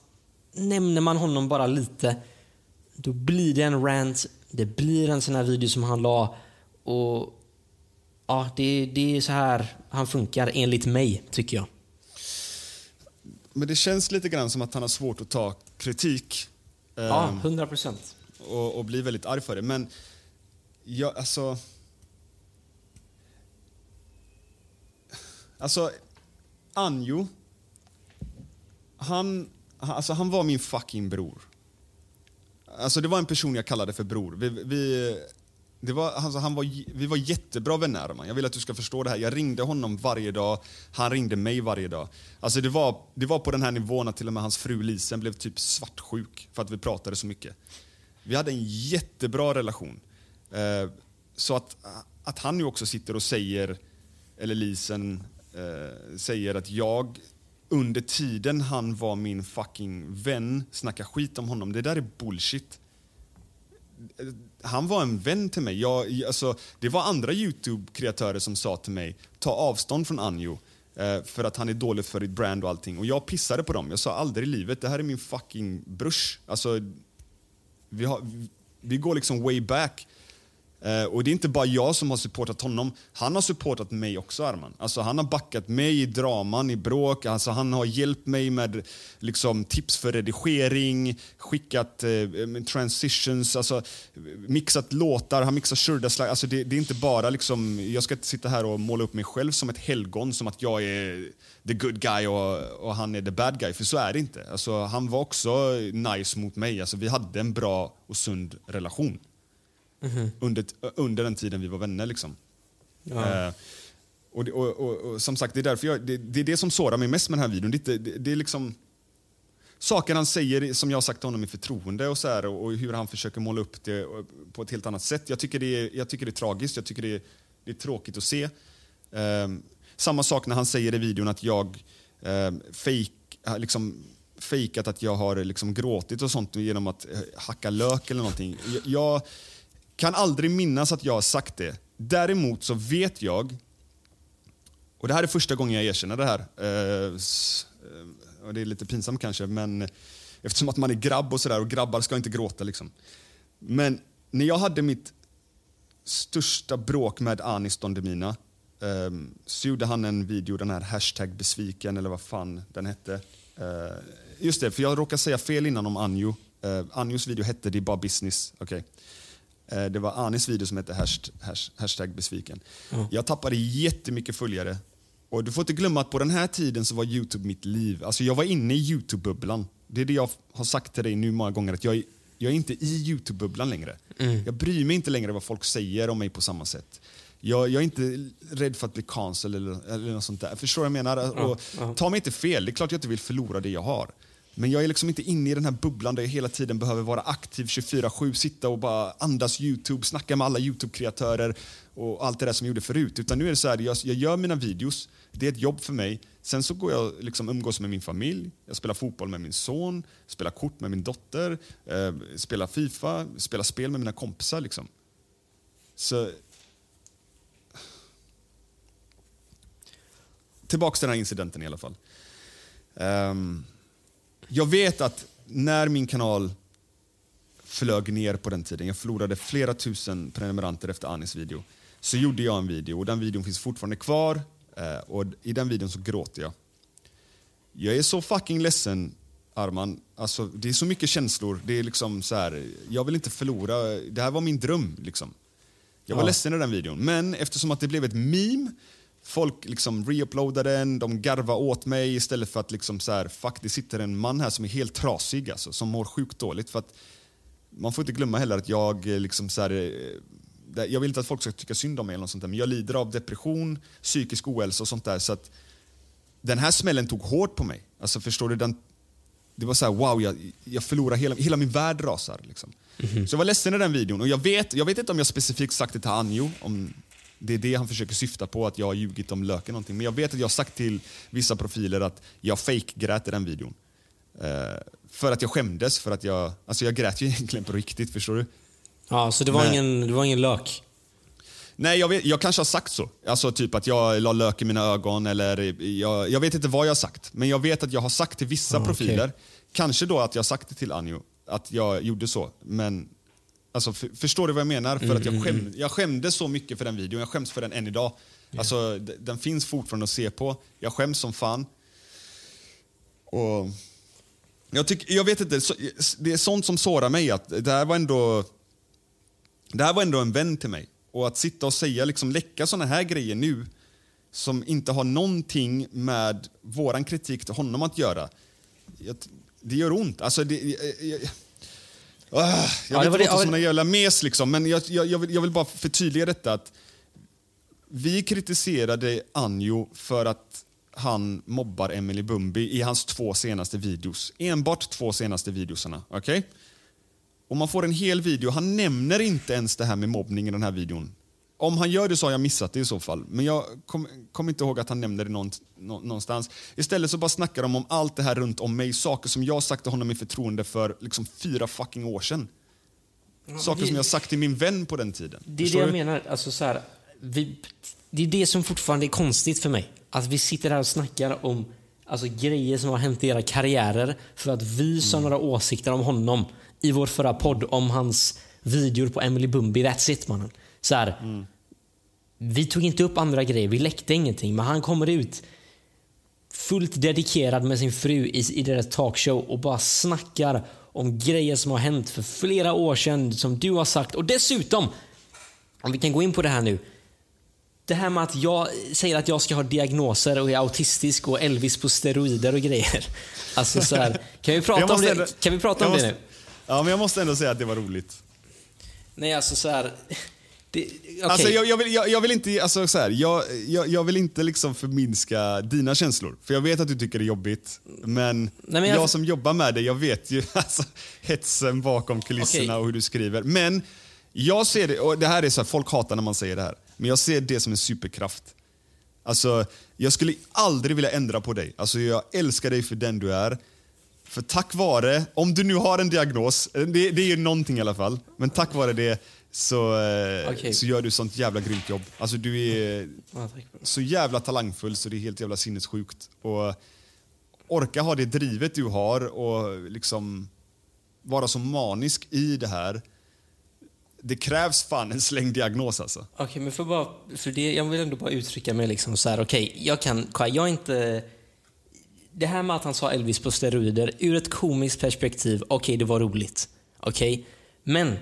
nämner man honom bara lite, då blir det en rant. Det blir en sån här video som han la. Och ja, det, det är så här han funkar enligt mig, tycker jag. Men det känns lite grann som att han har svårt att ta kritik. Ja, hundra procent. Och, och bli väldigt arg för det. Men jag, alltså... Alltså, Anjo... Han, alltså, han var min fucking bror. Alltså, det var en person jag kallade för bror. Vi, vi, Det var, alltså, han var, vi var jättebra vänner, Arman. Jag vill att du ska förstå det här. Jag ringde honom varje dag. Han ringde mig varje dag. Alltså, det, var, det var på den här nivån att till och med hans fru Lisen blev typ svartsjuk för att vi pratade så mycket. Vi hade en jättebra relation. Eh, så att, att han nu också sitter och säger, eller Lisen eh, säger att jag under tiden han var min fucking vän snackar skit om honom. Det där är bullshit. Han var en vän till mig. Jag, alltså, det var andra YouTube-kreatörer som sa till mig, ta avstånd från Anjo eh, för att han är dålig för ditt brand och allting. Och jag pissade på dem. Jag sa aldrig i livet, det här är min fucking brush. Alltså, vi, har, vi, vi går liksom way back. Eh, och det är inte bara jag som har supportat honom. Han har supportat mig också, Arman. Alltså, han har backat mig i draman, i bråk. Alltså, han har hjälpt mig med liksom, tips för redigering. Skickat eh, transitions. Alltså, mixat låtar. Han mixar shurdaslag. Alltså, det, det är inte bara liksom... Jag ska inte sitta här och måla upp mig själv som ett helgon. Som att jag är the good guy och, och han är the bad guy. För så är det inte. Alltså, han var också nice mot mig. Alltså, vi hade en bra och sund relation. Mm-hmm. Under, under den tiden vi var vänner liksom. Ja. Eh, och, och, och, och som sagt, det är därför jag, det, det är det som sårar mig mest med den här videon. Det, det, det är liksom saker han säger som jag har sagt till honom i förtroende och, så här, och, och hur han försöker måla upp det på ett helt annat sätt. Jag tycker det är, jag tycker det är tragiskt. Jag tycker det är, det är tråkigt att se. Eh, samma sak när han säger i videon att jag eh, fake, liksom fejkat att jag har liksom gråtit och sånt genom att hacka lök eller någonting. Jag... jag kan aldrig minnas att jag har sagt det. Däremot så vet jag, och det här är första gången jag erkänner det här, eh, det är lite pinsamt kanske, men eftersom att man är grabb och sådär, och grabbar ska inte gråta liksom. Men när jag hade mitt största bråk med Anis Demina, eh, så gjorde han en video, den här hashtag besviken eller vad fan den hette. Eh, just det, för jag råkade säga fel innan om Anjo. Eh, Anjos video hette Det är bara business, okej. Okay. Det var Anis video som hette hasht, hash, hashtag besviken. Mm. Jag tappade jättemycket följare. Och du får inte glömma att på den här tiden så var YouTube mitt liv. Alltså jag var inne i YouTube-bubblan. Det är det jag har sagt till dig nu många gånger. Att jag, är, jag är inte i YouTube-bubblan längre. Mm. Jag bryr mig inte längre vad folk säger om mig på samma sätt. Jag, jag är inte rädd för att bli cancel eller, eller något sånt där. Förstår du vad jag menar? Mm. Och, mm. Ta mig inte fel. Det är klart jag inte vill förlora det jag har. Men jag är liksom inte inne i den här bubblan där jag hela tiden behöver vara aktiv tjugofyra sju, sitta och bara andas YouTube, snacka med alla YouTube-kreatörer och allt det där som jag gjorde förut. Utan nu är det så här, jag, jag gör mina videos, det är ett jobb för mig. Sen så går jag liksom umgås med min familj, jag spelar fotboll med min son, spelar kort med min dotter, eh, spelar FIFA, spelar spel med mina kompisar liksom. Så... Tillbaka till den här incidenten i alla fall. Um... Jag vet att när min kanal flög ner på den tiden, jag förlorade flera tusen prenumeranter efter Anis video, så gjorde jag en video och den videon finns fortfarande kvar, och i den videon så gråter jag. Jag är så fucking ledsen, Arman. Alltså, det är så mycket känslor. Det är liksom så här, jag vill inte förlora. Det här var min dröm liksom. Jag var ja. ledsen i den videon, men eftersom att det blev ett meme, folk liksom reuploadade den, de garvade åt mig istället för att liksom så här, fuck, det sitter en man här som är helt trasig alltså, som mår sjukt dåligt. För att man får inte glömma heller att jag liksom så här, jag vill inte att folk ska tycka synd om mig eller något sånt där, men jag lider av depression, psykisk ohälsa och sånt där, så att den här smällen tog hårt på mig. Alltså förstår du, den, det var så här, wow, jag, jag förlorar hela, hela min värld rasar liksom. Mm-hmm. Så jag var ledsen i den videon, och jag vet, jag vet inte om jag specifikt sagt det till Anjo, om det är det han försöker syfta på, att jag har ljugit om löken någonting. Men jag vet att jag har sagt till vissa profiler att jag fake-grät i den videon. Eh, för att jag skämdes, för att jag... Alltså jag grät ju egentligen på riktigt, förstår du? Ja, så det var, men, ingen, det var ingen lök? Nej, jag, vet, jag kanske har sagt så. Alltså typ att jag la lök i mina ögon eller... Jag, jag vet inte vad jag har sagt. Men jag vet att jag har sagt till vissa oh, profiler. Okay. Kanske då att jag har sagt det till Anjo, att jag gjorde så, men... Alltså, för, förstår du vad jag menar? Mm, för att jag, skäm, jag skämdes så mycket för den videon. Jag skäms för den än idag. Yeah. Alltså, d- den finns fortfarande att se på. Jag skäms som fan. Och jag, tyck, jag vet inte, så, det är sånt som sårar mig. Att det, här var ändå, det här var ändå en vän till mig. Och att sitta och säga, liksom, läcka såna här grejer nu som inte har någonting med våran kritik till honom att göra. Jag, det gör ont. Alltså, det... Jag, jag, Ah, jag ja, vet inte som en jävla mes liksom, men jag, jag, jag, vill, jag vill bara förtydliga detta att vi kritiserade Anjo för att han mobbar Emelie Bumbi i hans två senaste videos. Enbart två senaste videosarna, okej? Okay? Och man får en hel video. Han nämner inte ens det här med mobbning i den här videon. Om han gör det så har jag missat det i så fall. Men jag kommer kom inte ihåg att han nämnde det någonstans. Istället så bara snackar de om allt det här runt om mig. Saker som jag sagt till honom i förtroende för liksom fyra fucking år sedan. Saker det, som jag sagt till min vän på den tiden. Det är Förstår det jag du? menar. Alltså så här, vi, det är det som fortfarande är konstigt för mig. Att vi sitter här och snackar om alltså, grejer som har hänt i era karriärer. För att vi sa mm. några åsikter om honom i vår förra podd om hans videor på Emelie Bumbi. That's it, mannen. Så här, mm. vi tog inte upp andra grejer, vi läckte ingenting, men han kommer ut fullt dedikerad med sin fru i, i deras talkshow och bara snackar om grejer som har hänt för flera år sedan som du har sagt. Och dessutom, om vi kan gå in på det här nu, det här med att jag säger att jag ska ha diagnoser och är autistisk och Elvis på steroider och grejer. Alltså så här, kan vi prata om ändå, det? Kan vi prata om måste, det nu? Ja, men jag måste ändå säga att det var roligt. Nej, alltså så här. Det, okay. Alltså jag, jag, vill, jag, jag vill inte alltså så här, jag, jag, jag vill inte liksom förminska dina känslor, för jag vet att du tycker det är jobbigt, men, Nej, men jag... jag som jobbar med det, jag vet ju alltså, hetsen bakom kulisserna okay. och hur du skriver. Men jag ser det, och det här är så här, folk hatar när man säger det här, men jag ser det som en superkraft. Alltså jag skulle aldrig vilja ändra på dig. Alltså jag älskar dig för den du är. För tack vare, om du nu har en diagnos, det, det är ju någonting i alla fall, men tack vare det så, okay. så gör du sånt jävla grymt jobb. Alltså du är så jävla talangfull så det är helt jävla sinnessjukt. Och orka ha det drivet du har och liksom vara så manisk i det här. Det krävs fan en slängdiagnos alltså. Okej, okay, men för bara för det jag vill ändå bara uttrycka mig liksom så här, okej, okay, jag kan jag inte det här med att han sa Elvis på steroider ur ett komiskt perspektiv. Okej, okay, det var roligt. Okej. Okay? Men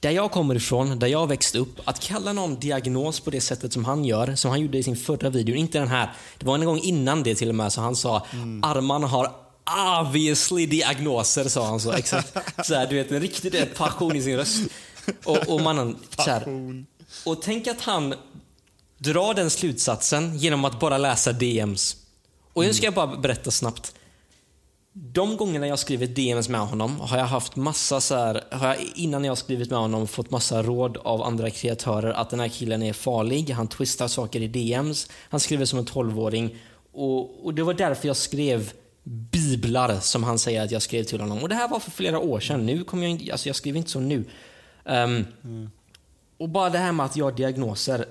där jag kommer ifrån, där jag växte upp, att kalla någon diagnos på det sättet som han gör, som han gjorde i sin förra video, inte den här, det var en gång innan det till och med, så han sa mm. Arman har obviously diagnoser, sa han så exakt så här, du vet, en riktig passion i sin röst och, och mannen så här, och tänk att han drar den slutsatsen genom att bara läsa D Ms. Och nu ska jag bara berätta snabbt. De gångerna jag skrivit D Ms med honom har jag haft massa så här, har jag, innan jag skrivit med honom fått massa råd av andra kreatörer att den här killen är farlig, han twistar saker i D Ms, han skriver som en tolvåring och, och det var därför jag skrev biblar som han säger att jag skrev till honom, och det här var för flera år sedan. Nu kommer jag, alltså jag skriver inte så nu um, mm. och bara det här med att jag har diagnoser,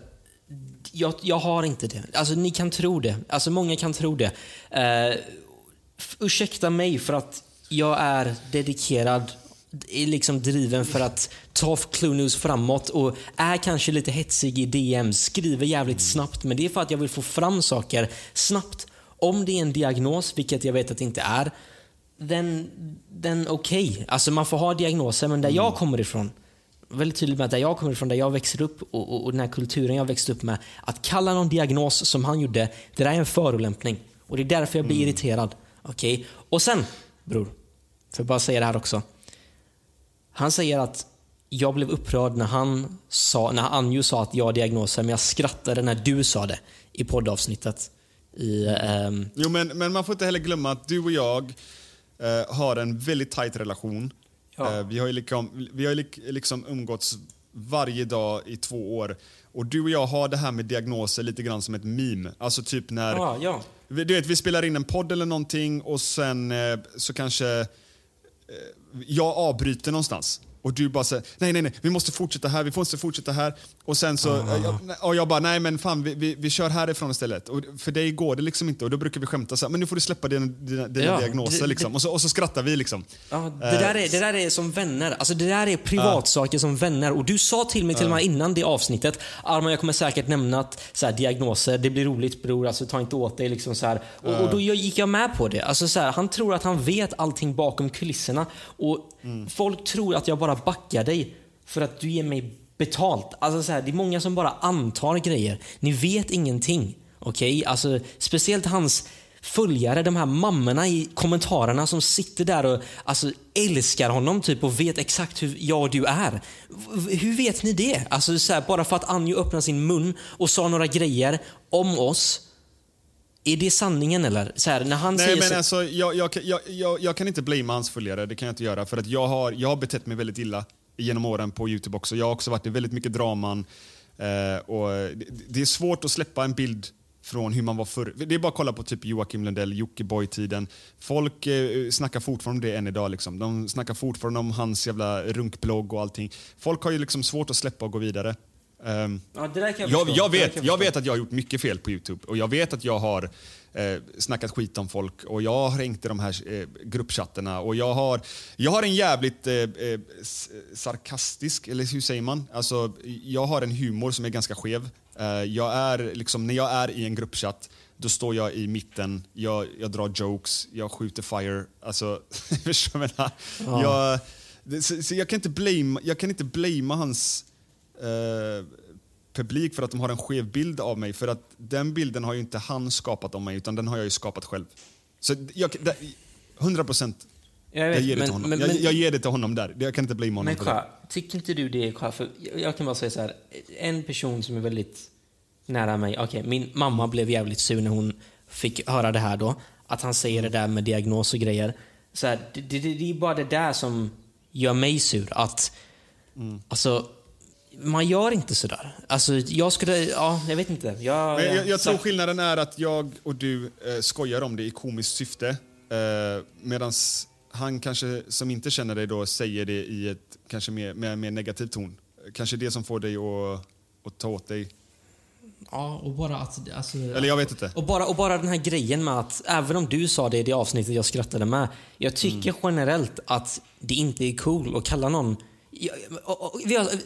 jag, jag har inte det, alltså ni kan tro det, alltså många kan tro det. uh, Ursäkta mig för att jag är dedikerad, är liksom driven för att ta Clue News framåt och är kanske lite hetsig i D M, skriver jävligt snabbt, men det är för att jag vill få fram saker snabbt. Om det är en diagnos, vilket jag vet att det inte är, den, den okej okay. Alltså man får ha diagnoser, men där mm. jag kommer ifrån, väldigt tydligt med att där jag kommer ifrån, där jag växer upp och, och, och den här kulturen jag växte upp med, att kalla någon diagnos som han gjorde, det där är en förolämpning, och det är därför jag blir mm. irriterad. Okej, okay. Och sen, bror, för bara säga det här också. Han säger att jag blev upprörd när han sa, när Anjo sa att jag har diagnoser, men jag skrattade när du sa det i poddavsnittet i, um... Jo men, men man får inte heller glömma att du och jag eh, har en väldigt tajt relation. ja. eh, Vi har ju liksom, vi har liksom umgåtts varje dag i två år. Och du och jag har det här med diagnoser lite grann som ett meme. Alltså typ när ja, ja. Du vet, vi spelar in en podd eller någonting och sen eh, så kanske eh, jag avbryter någonstans. Och du bara säger, nej, nej, nej, vi måste fortsätta här, vi måste fortsätta här. Och sen så, ah. jag, och jag bara, nej men fan, vi, vi, vi kör härifrån istället. Och för dig går det liksom inte. Och då brukar vi skämta så här, men nu får du släppa dina, dina, dina ja, diagnoser det, liksom. Och så, och så skrattar vi liksom. Ja, det, eh. där är, det där är som vänner, alltså det där är privatsaker ah. som vänner. Och du sa till mig till och ah. med innan det avsnittet, Arman, jag kommer säkert nämna att så här, diagnoser, det blir roligt bror, alltså ta inte åt dig liksom så här. Och, ah. och då gick jag med på det. Alltså så här, han tror att han vet allting bakom kulisserna. Och mm. folk tror att jag bara backar dig för att du ger mig betalt. Alltså så här, det är många som bara antar grejer. Ni vet ingenting. Okej? Alltså, speciellt hans följare, de här mammorna i kommentarerna som sitter där och alltså älskar honom typ och vet exakt hur jag och du är. Hur vet ni det? Alltså så här, bara för att Anjo öppnade sin mun och sa några grejer om oss. Är det sanningen eller? Så här, när han Nej, säger men så... alltså, jag, jag, jag, jag, jag kan inte blima hans följare, det kan jag inte göra. För att jag har, jag har betett mig väldigt illa genom åren på YouTube också. Jag har också varit i väldigt mycket draman. Eh, och det, det är svårt att släppa en bild från hur man var förr. Det är bara att kolla på typ Joakim Lundell, Jockiboi-tiden. Folk eh, snackar fortfarande om det än idag. Liksom. De snackar fortfarande om hans jävla runkblogg och allting. Folk har ju liksom svårt att släppa och gå vidare. Um, ja, det där kan jag, jag, jag, vet, det där kan jag, jag vet att jag har gjort mycket fel på YouTube. Och jag vet att jag har eh, snackat skit om folk. Och jag har hängt i de här eh, gruppchatterna. Och jag har, jag har en jävligt eh, eh, sarkastisk, eller hur säger man? Alltså, jag har en humor som är ganska skev. eh, jag är, liksom, när jag är i en gruppchatt, då står jag i mitten. Jag, jag drar jokes, jag skjuter fire. Alltså, jag menar, ja. jag, det, så, så jag kan inte blame, jag kan inte blama hans Uh, publik för att de har en skev bild av mig, för att den bilden har ju inte han skapat om mig, utan den har jag ju skapat själv. Så jag, där, hundra procent jag, vet, jag, ger men, honom. Men, jag, jag ger det till honom där. Jag kan inte bli honom. Men Kha, tycker inte du det, Kha? För jag kan bara säga så här, en person som är väldigt nära mig, okej, okay, min mamma blev jävligt sur när hon fick höra det här då, att han säger det där med diagnos och grejer så här, det, det, det är bara det där som gör mig sur, att mm. alltså man gör inte sådär. Alltså, jag skulle... Ja, jag vet inte. Jag, Men jag, jag tror skillnaden är att jag och du eh, skojar om det i komiskt syfte. Eh, Medan han kanske, som inte känner dig då, säger det i ett kanske mer, mer, mer negativt ton. Kanske det som får dig att, att ta åt dig. Ja, och bara att... Alltså, eller jag vet inte. Och bara, och bara den här grejen med att... Även om du sa det i det avsnittet jag skrattade med. Jag tycker mm. generellt att det inte är cool att kalla någon... Okej,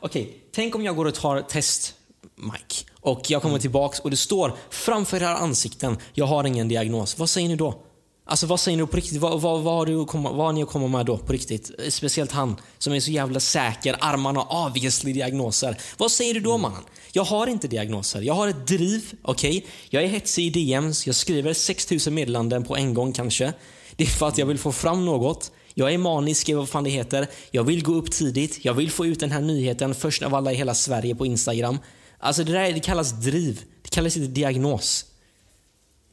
okay. Tänk om jag går och tar test, Mike, och jag kommer mm. tillbaks och det står framför era ansikten, jag har ingen diagnos. Vad säger ni då? Alltså vad säger ni på riktigt? Vad, vad, vad, har, du komma, vad har ni att komma med då på riktigt? Speciellt han som är så jävla säker. Armarna har obviously diagnoser. Vad säger du då, mannen? Jag har inte diagnoser, jag har ett driv. Okej, okay. Jag är hetsig i D Ms. Jag skriver sex tusen meddelanden på en gång kanske. Det är för att jag vill få fram något. Jag är manisk, vad fan det heter. Jag vill gå upp tidigt. Jag vill få ut den här nyheten först av alla i hela Sverige på Instagram. Alltså det där, det kallas driv. Det kallas inte diagnos.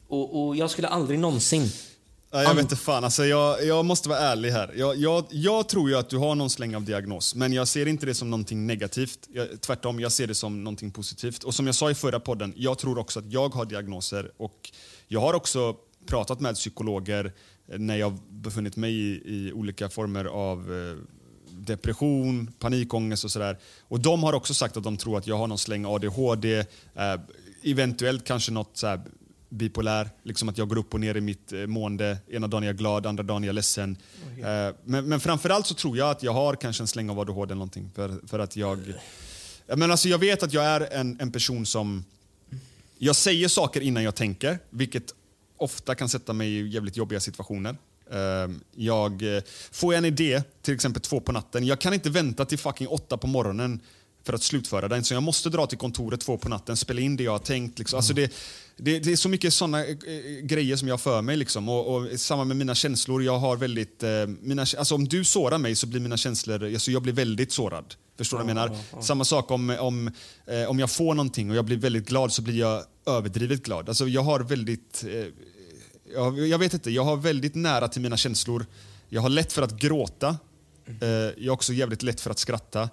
Och, och jag skulle aldrig någonsin... Ja, jag vet inte fan. Alltså, jag, jag måste vara ärlig här. Jag, jag, jag tror ju att du har någon släng av diagnos. Men jag ser inte det som någonting negativt. Jag, tvärtom, jag ser det som någonting positivt. Och som jag sa i förra podden, jag tror också att jag har diagnoser. Och jag har också pratat med psykologer när jag befunnit mig i, i olika former av eh, depression, panikångest och sådär. Och de har också sagt att de tror att jag har någon släng A D H D, eh, eventuellt kanske något så här bipolär, liksom att jag går upp och ner i mitt eh, mående. Ena dagen är jag glad, andra dagen är jag ledsen. Oh, yeah. eh, men, men framförallt så tror jag att jag har kanske en släng av A D H D eller någonting, för, för att jag... Men alltså jag vet att jag är en, en person som... Jag säger saker innan jag tänker, vilket... ofta kan sätta mig i jävligt jobbiga situationer. Jag får en idé, till exempel två på natten. Jag kan inte vänta till fucking åtta på morgonen för att slutföra den. Så jag måste dra till kontoret två på natten, spela in det jag har tänkt. Liksom. Alltså det, det, det är så mycket sådana grejer som jag har för mig. Liksom. Och, och samma med mina känslor. Jag har väldigt... Mina, alltså om du sårar mig så blir mina känslor... Alltså jag blir väldigt sårad. Förstår du vad jag menar? Ja, ja. Samma sak om, om, om jag får någonting och jag blir väldigt glad, så blir jag överdrivet glad. Alltså jag har väldigt... Jag, jag vet inte, jag har väldigt nära till mina känslor. Jag har lätt för att gråta. Jag är också jävligt lätt för att skratta.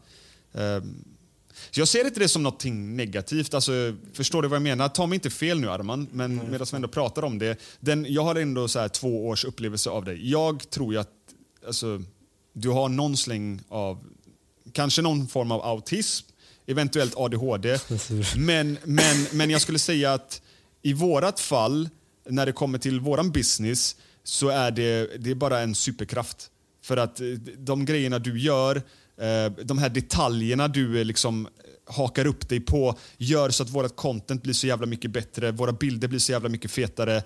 Så jag ser inte det som någonting negativt. Alltså, förstår du vad jag menar? Ta mig inte fel nu, Arman. Men medan vi ändå pratar om det. Den, jag har ändå så här två års upplevelse av dig. Jag tror ju att alltså, du har någon släng av... Kanske någon form av autism. Eventuellt A D H D. Men, men, men jag skulle säga att i vårat fall, när det kommer till våran business, så är det, det är bara en superkraft. För att de grejerna du gör, de här detaljerna du liksom hakar upp dig på, gör så att vårat content blir så jävla mycket bättre. Våra bilder blir så jävla mycket fetare.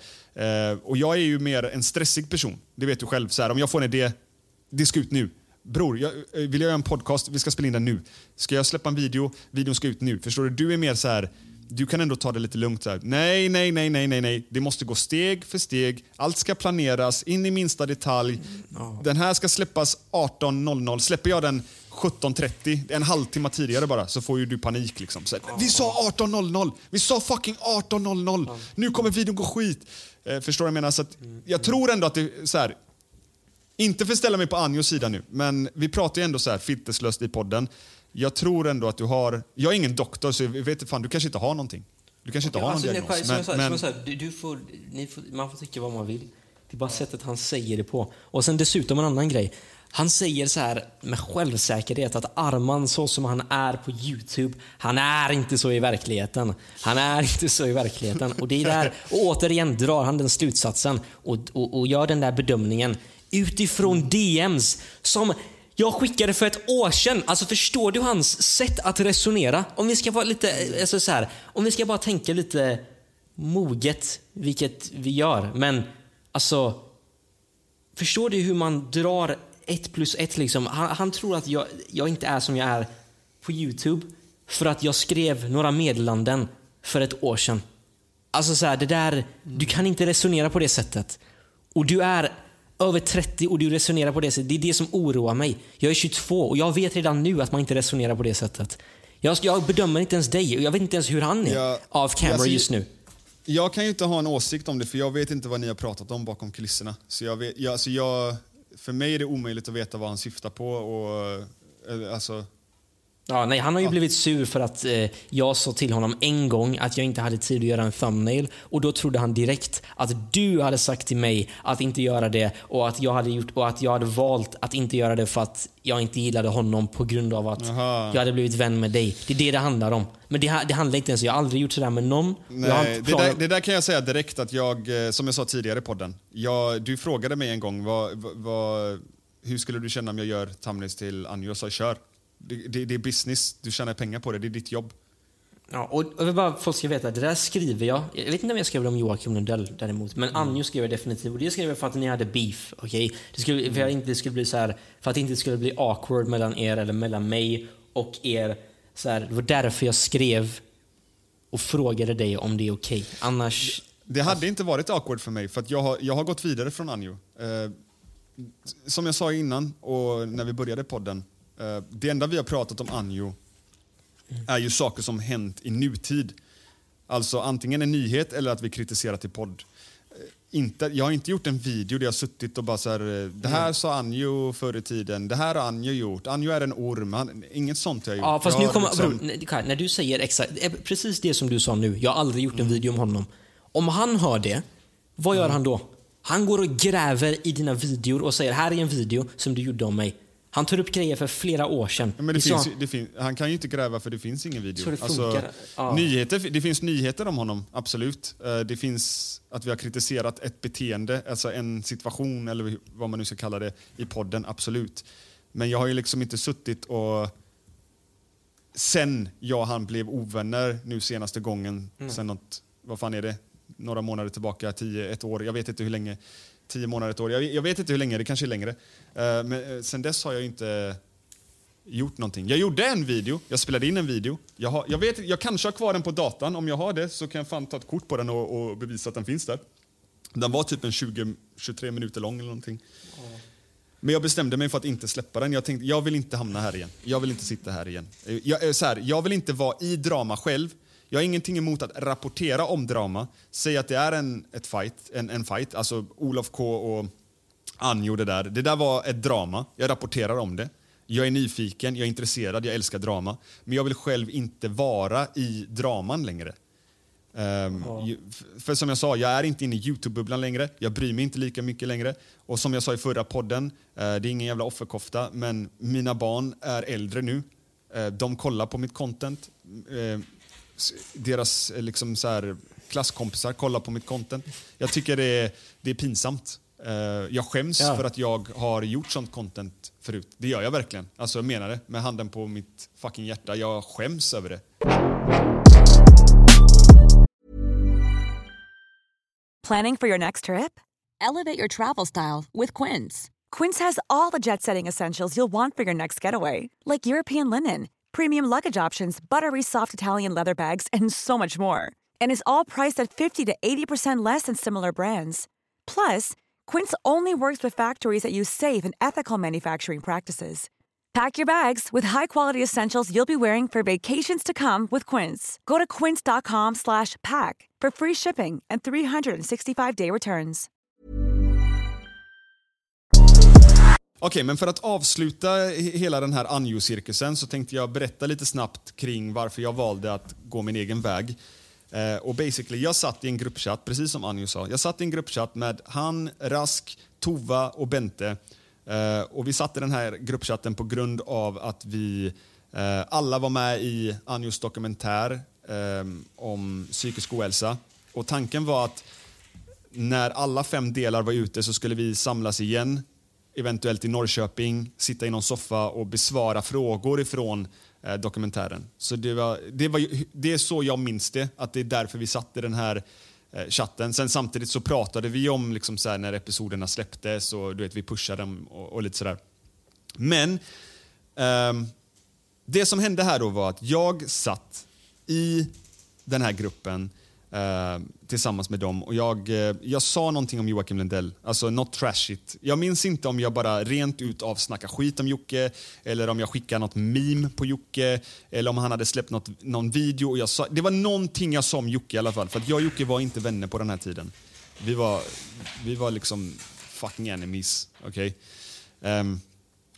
Och jag är ju mer en stressig person. Det vet du själv. Så här, om jag får en idé, det ska ut nu. Bror, jag, vill jag göra en podcast? Vi ska spela in den nu. Ska jag släppa en video? Videon ska ut nu. Förstår du? Du är mer så här... du kan ändå ta det lite lugnt så här. Nej, nej, nej, nej, nej, nej. Det måste gå steg för steg. Allt ska planeras in i minsta detalj. Mm. Den här ska släppas arton noll noll. Släpper jag den sjutton trettio, en halvtimme tidigare bara, så får ju du panik liksom. Så, vi sa arton noll noll. Vi sa fucking arton noll noll. Nu kommer videon gå skit. Eh, förstår du vad jag menar? Så att, jag tror ändå att det så här. Inte förställa mig på Anjos sida nu, men vi pratar ju ändå så här filterslöst i podden. Jag tror ändå att du har... Jag är ingen doktor, så jag vet fan, du kanske inte har någonting. Du kanske inte okay, har alltså, någon diagnos. Som men, jag sa, men... som jag sa, du, du får, ni får, man får tycka vad man vill. Det är bara sättet han säger det på. Och sen dessutom en annan grej. Han säger så här med självsäkerhet att Arman, så som han är på YouTube, han är inte så i verkligheten. Han är inte så i verkligheten. Och det är där, och återigen drar han den slutsatsen och, och, och gör den där bedömningen utifrån D Ms som... Jag skickade för ett år sedan. Alltså förstår du hans sätt att resonera? Om vi ska vara lite alltså så här, om vi ska bara tänka lite moget, vilket vi gör, men alltså förstår du hur man drar ett plus ett liksom? Han, han tror att jag, jag inte är som jag är på YouTube för att jag skrev några meddelanden för ett år sedan. Alltså så här, det där, du kan inte resonera på det sättet. Och du är över trettio och du resonerar på det sättet. Det är det som oroar mig. Jag är tjugotvå och jag vet redan nu att man inte resonerar på det sättet. Jag, jag bedömer inte ens dig och jag vet inte ens hur han är jag, av camera alltså, just nu. Jag kan ju inte ha en åsikt om det, för jag vet inte vad ni har pratat om bakom kulisserna. Så jag vet, jag, alltså jag, för mig är det omöjligt att veta vad han syftar på. Och, alltså... ja, nej, han har ju ja. blivit sur för att eh, jag sa till honom en gång att jag inte hade tid att göra en thumbnail, och då trodde han direkt att du hade sagt till mig att inte göra det och att jag hade gjort och att jag hade valt att inte göra det för att jag inte gillade honom på grund av att Aha. jag hade blivit vän med dig. Det är det det handlar om. Men det, det handlar inte ens, jag har aldrig gjort sådär med någon. Nej, det, där, det där kan jag säga direkt att jag, som jag sa tidigare i podden, jag, du frågade mig en gång vad, vad, hur skulle du känna om jag gör thumbnails till Anjo, och sa kör. Det, det, det är business, du tjänar pengar på det, det är ditt jobb. Ja, och, och bara folk ska veta, det där skriver jag. Jag vet inte om jag skrev om Joakim Lundell däremot, men mm. Anjo skrev jag definitivt. Och det skrev jag för att ni hade beef, okay? det, skulle, mm. för att inte, det skulle bli så här, för att det inte skulle bli awkward mellan er eller mellan mig och er så här. Det var därför jag skrev och frågade dig om det är okej, okay. Annars... Det, det hade inte varit awkward för mig, för att jag har, jag har gått vidare från Anjo. eh, Som jag sa innan och när vi började podden, det enda vi har pratat om Anjo är ju saker som hänt i nutid. Alltså antingen en nyhet eller att vi kritiserat i podd. Inte, jag har inte gjort en video där jag har suttit och bara så här, det här sa Anjo förr i tiden, det här har Anjo gjort, Anjo är en orm, han, inget sånt jag har gjort. Ja, fast nu kommer, bro, när du säger exakt, precis det som du sa nu, jag har aldrig gjort en mm. video om honom. Om han hör det, vad gör mm. han då? Han går och gräver i dina videor och säger, här är en video som du gjorde om mig. Han tar upp grejer för flera år sedan. Men det det finns, så... det fin- han kan ju inte gräva, för det finns ingen video. Så det, alltså, ja. nyheter, det finns nyheter om honom, absolut. Det finns att vi har kritiserat ett beteende, alltså en situation eller vad man nu ska kalla det i podden, absolut. Men jag har ju liksom inte suttit och... Sen jag och han blev ovänner nu senaste gången, mm. sen något, vad fan är det? Några månader tillbaka, tio, ett år, jag vet inte hur länge... Tio månader, ett år. Jag, jag vet inte hur länge, det kanske är längre. Uh, men sen dess har jag inte gjort någonting. Jag gjorde en video, jag spelade in en video. Jag, har, jag, vet, jag kanske har kvar den på datan. Om jag har det så kan jag fan ta ett kort på den och, och bevisa att den finns där. Den var typ en tjugo till tjugotre minuter lång eller någonting. Mm. Men jag bestämde mig för att inte släppa den. Jag tänkte, jag vill inte hamna här igen. Jag vill inte sitta här igen. Jag, så här, jag vill inte vara i drama själv. Jag har ingenting emot att rapportera om drama. Säg att det är en, ett fight, en, en fight. Alltså Olof K och Anjo, det där. Det där var ett drama. Jag rapporterar om det. Jag är nyfiken, jag är intresserad, jag älskar drama. Men jag vill själv inte vara i draman längre. Um, ja. För som jag sa, jag är inte inne i YouTube-bubblan längre. Jag bryr mig inte lika mycket längre. Och som jag sa i förra podden, det är ingen jävla offerkofta. Men mina barn är äldre nu. De kollar på mitt content. Deras liksom så här, klasskompisar kollar på mitt content. Jag tycker det är, det är pinsamt. uh, Jag skäms ja. för att jag har gjort sånt content förut. Det gör jag verkligen. Alltså jag menar det med handen på mitt fucking hjärta. Jag skäms över det. Planning for your next trip? Elevate your travel style with Quince. Quince has all the jet setting essentials you'll want for your next getaway, like European linen, premium luggage options, buttery soft Italian leather bags, and so much more. And it's all priced at fifty to eighty percent less than similar brands. Plus, Quince only works with factories that use safe and ethical manufacturing practices. Pack your bags with high-quality essentials you'll be wearing for vacations to come with Quince. Go to quince.com slash pack for free shipping and three hundred sixty-five day returns. Okej, okay, men för att avsluta hela den här Anjo-cirkusen så tänkte jag berätta lite snabbt kring varför jag valde att gå min egen väg. Eh, och basically, jag satt i en gruppchatt, precis som Anjo sa. Jag satt i en gruppchatt med han, Rask, Tova och Bente. Eh, och vi satt i den här gruppchatten på grund av att vi eh, alla var med i Anjos dokumentär eh, om psykisk ohälsa. Och tanken var att när alla fem delar var ute så skulle vi samlas igen, eventuellt i Norrköping, sitta i någon soffa och besvara frågor ifrån eh, dokumentären. Så det, var, det, var, det är så jag minns det, att det är därför vi satt i den här eh, chatten. Sen samtidigt så pratade vi om liksom, så här, när episoderna släpptes och du vet, vi pushade dem och, och lite sådär. Men eh, det som hände här då var att jag satt i den här gruppen Uh, tillsammans med dem och jag, uh, jag sa någonting om Joakim Lundell, alltså något trashigt. Jag minns inte om jag bara rent ut avsnackade skit om Jocke eller om jag skickade något meme på Jocke eller om han hade släppt något, någon video och jag sa, det var någonting jag sa om Jocke i alla fall, för att jag och Jocke var inte vänner på den här tiden. Vi var, vi var liksom fucking enemies, okej? Okay? Um,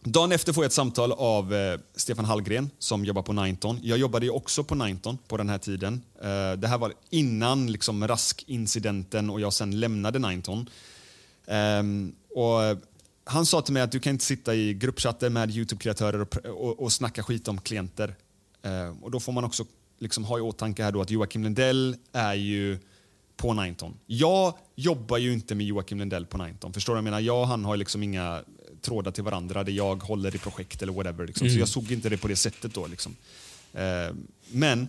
dagen efter får jag ett samtal av eh, Stefan Hallgren som jobbar på Nineton. Jag jobbade ju också på Nineton på den här tiden. Eh, det här var innan liksom, Rask-incidenten och jag sen lämnade Nineton. Eh, och han sa till mig att du kan inte sitta i gruppchatter med YouTube-kreatörer och, och, och snacka skit om klienter. Eh, och då får man också liksom, ha i åtanke här då att Joakim Lundell är ju på Nineton. Jag jobbar ju inte med Joakim Lundell på Nineton. Förstår du vad jag menar? Jag och han har liksom inga trådar till varandra där jag håller i projekt eller whatever. Liksom. Mm. Så jag såg inte det på det sättet då. Liksom. Eh, men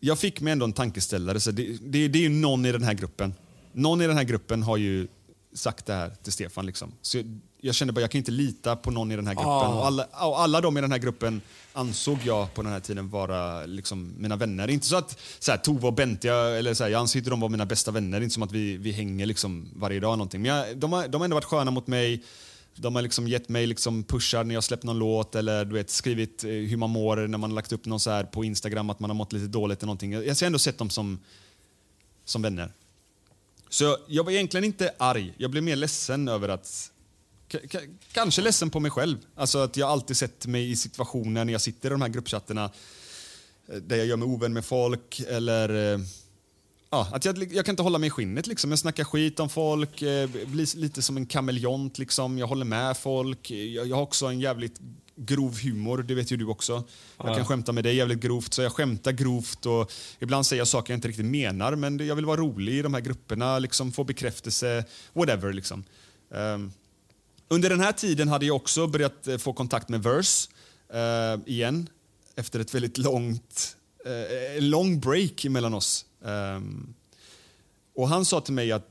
jag fick mig ändå en tankeställare. Så det, det, det är ju någon i den här gruppen. Någon i den här gruppen har ju sagt det här till Stefan. Liksom. Så jag, jag kände bara jag kan inte lita på någon i den här gruppen. Oh. Och, alla, och alla de i den här gruppen ansåg jag på den här tiden vara liksom, mina vänner. Inte så att så här, Tova och Bente, jag, eller så här, jag anser inte de var mina bästa vänner. Inte som att vi, vi hänger liksom varje dag någonting. Men jag, de, har, de har ändå varit sköna mot mig. De har liksom gett mig liksom pushar när jag släppt någon låt. Eller du vet, skrivit hur man mår när man har lagt upp någon så här på Instagram att man har mått lite dåligt eller någonting. Jag har ändå sett dem som, som vänner. Så jag var egentligen inte arg. Jag blev mer ledsen över att K- kanske ledsen på mig själv. Alltså att jag alltid sett mig i situationer när jag sitter i de här gruppchatterna där jag gör mig ovän med folk eller ja, att jag, jag kan inte hålla mig i skinnet liksom. Jag snackar skit om folk, eh, blir lite som en kameleont liksom. Jag håller med folk. Jag, jag har också en jävligt grov humor, det vet ju du också. Jag ja. kan skämta med dig jävligt grovt, så jag skämtar grovt och ibland säger jag saker jag inte riktigt menar, men jag vill vara rolig i de här grupperna liksom, få bekräftelse whatever liksom. Um, Under den här tiden hade jag också börjat få kontakt med Verse eh, igen. Efter ett väldigt långt eh, long break mellan oss. Eh, och han sa till mig att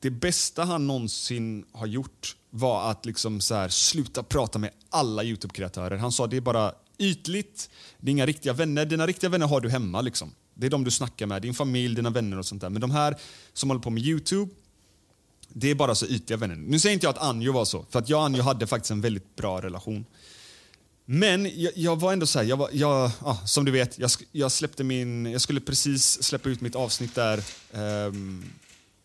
det bästa han någonsin har gjort var att liksom så här, sluta prata med alla YouTube-kreatörer. Han sa det är bara ytligt, det är inga riktiga vänner. Dina riktiga vänner har du hemma liksom. Det är de du snackar med, din familj, dina vänner och sånt där. Men de här som håller på med YouTube, det är bara så ytliga vänner. Nu säger inte jag att Anjo var så, för att jag och Anjo hade faktiskt en väldigt bra relation. Men jag, jag var ändå så här, jag var, jag, ah, som du vet, jag, jag släppte min, jag skulle precis släppa ut mitt avsnitt där um,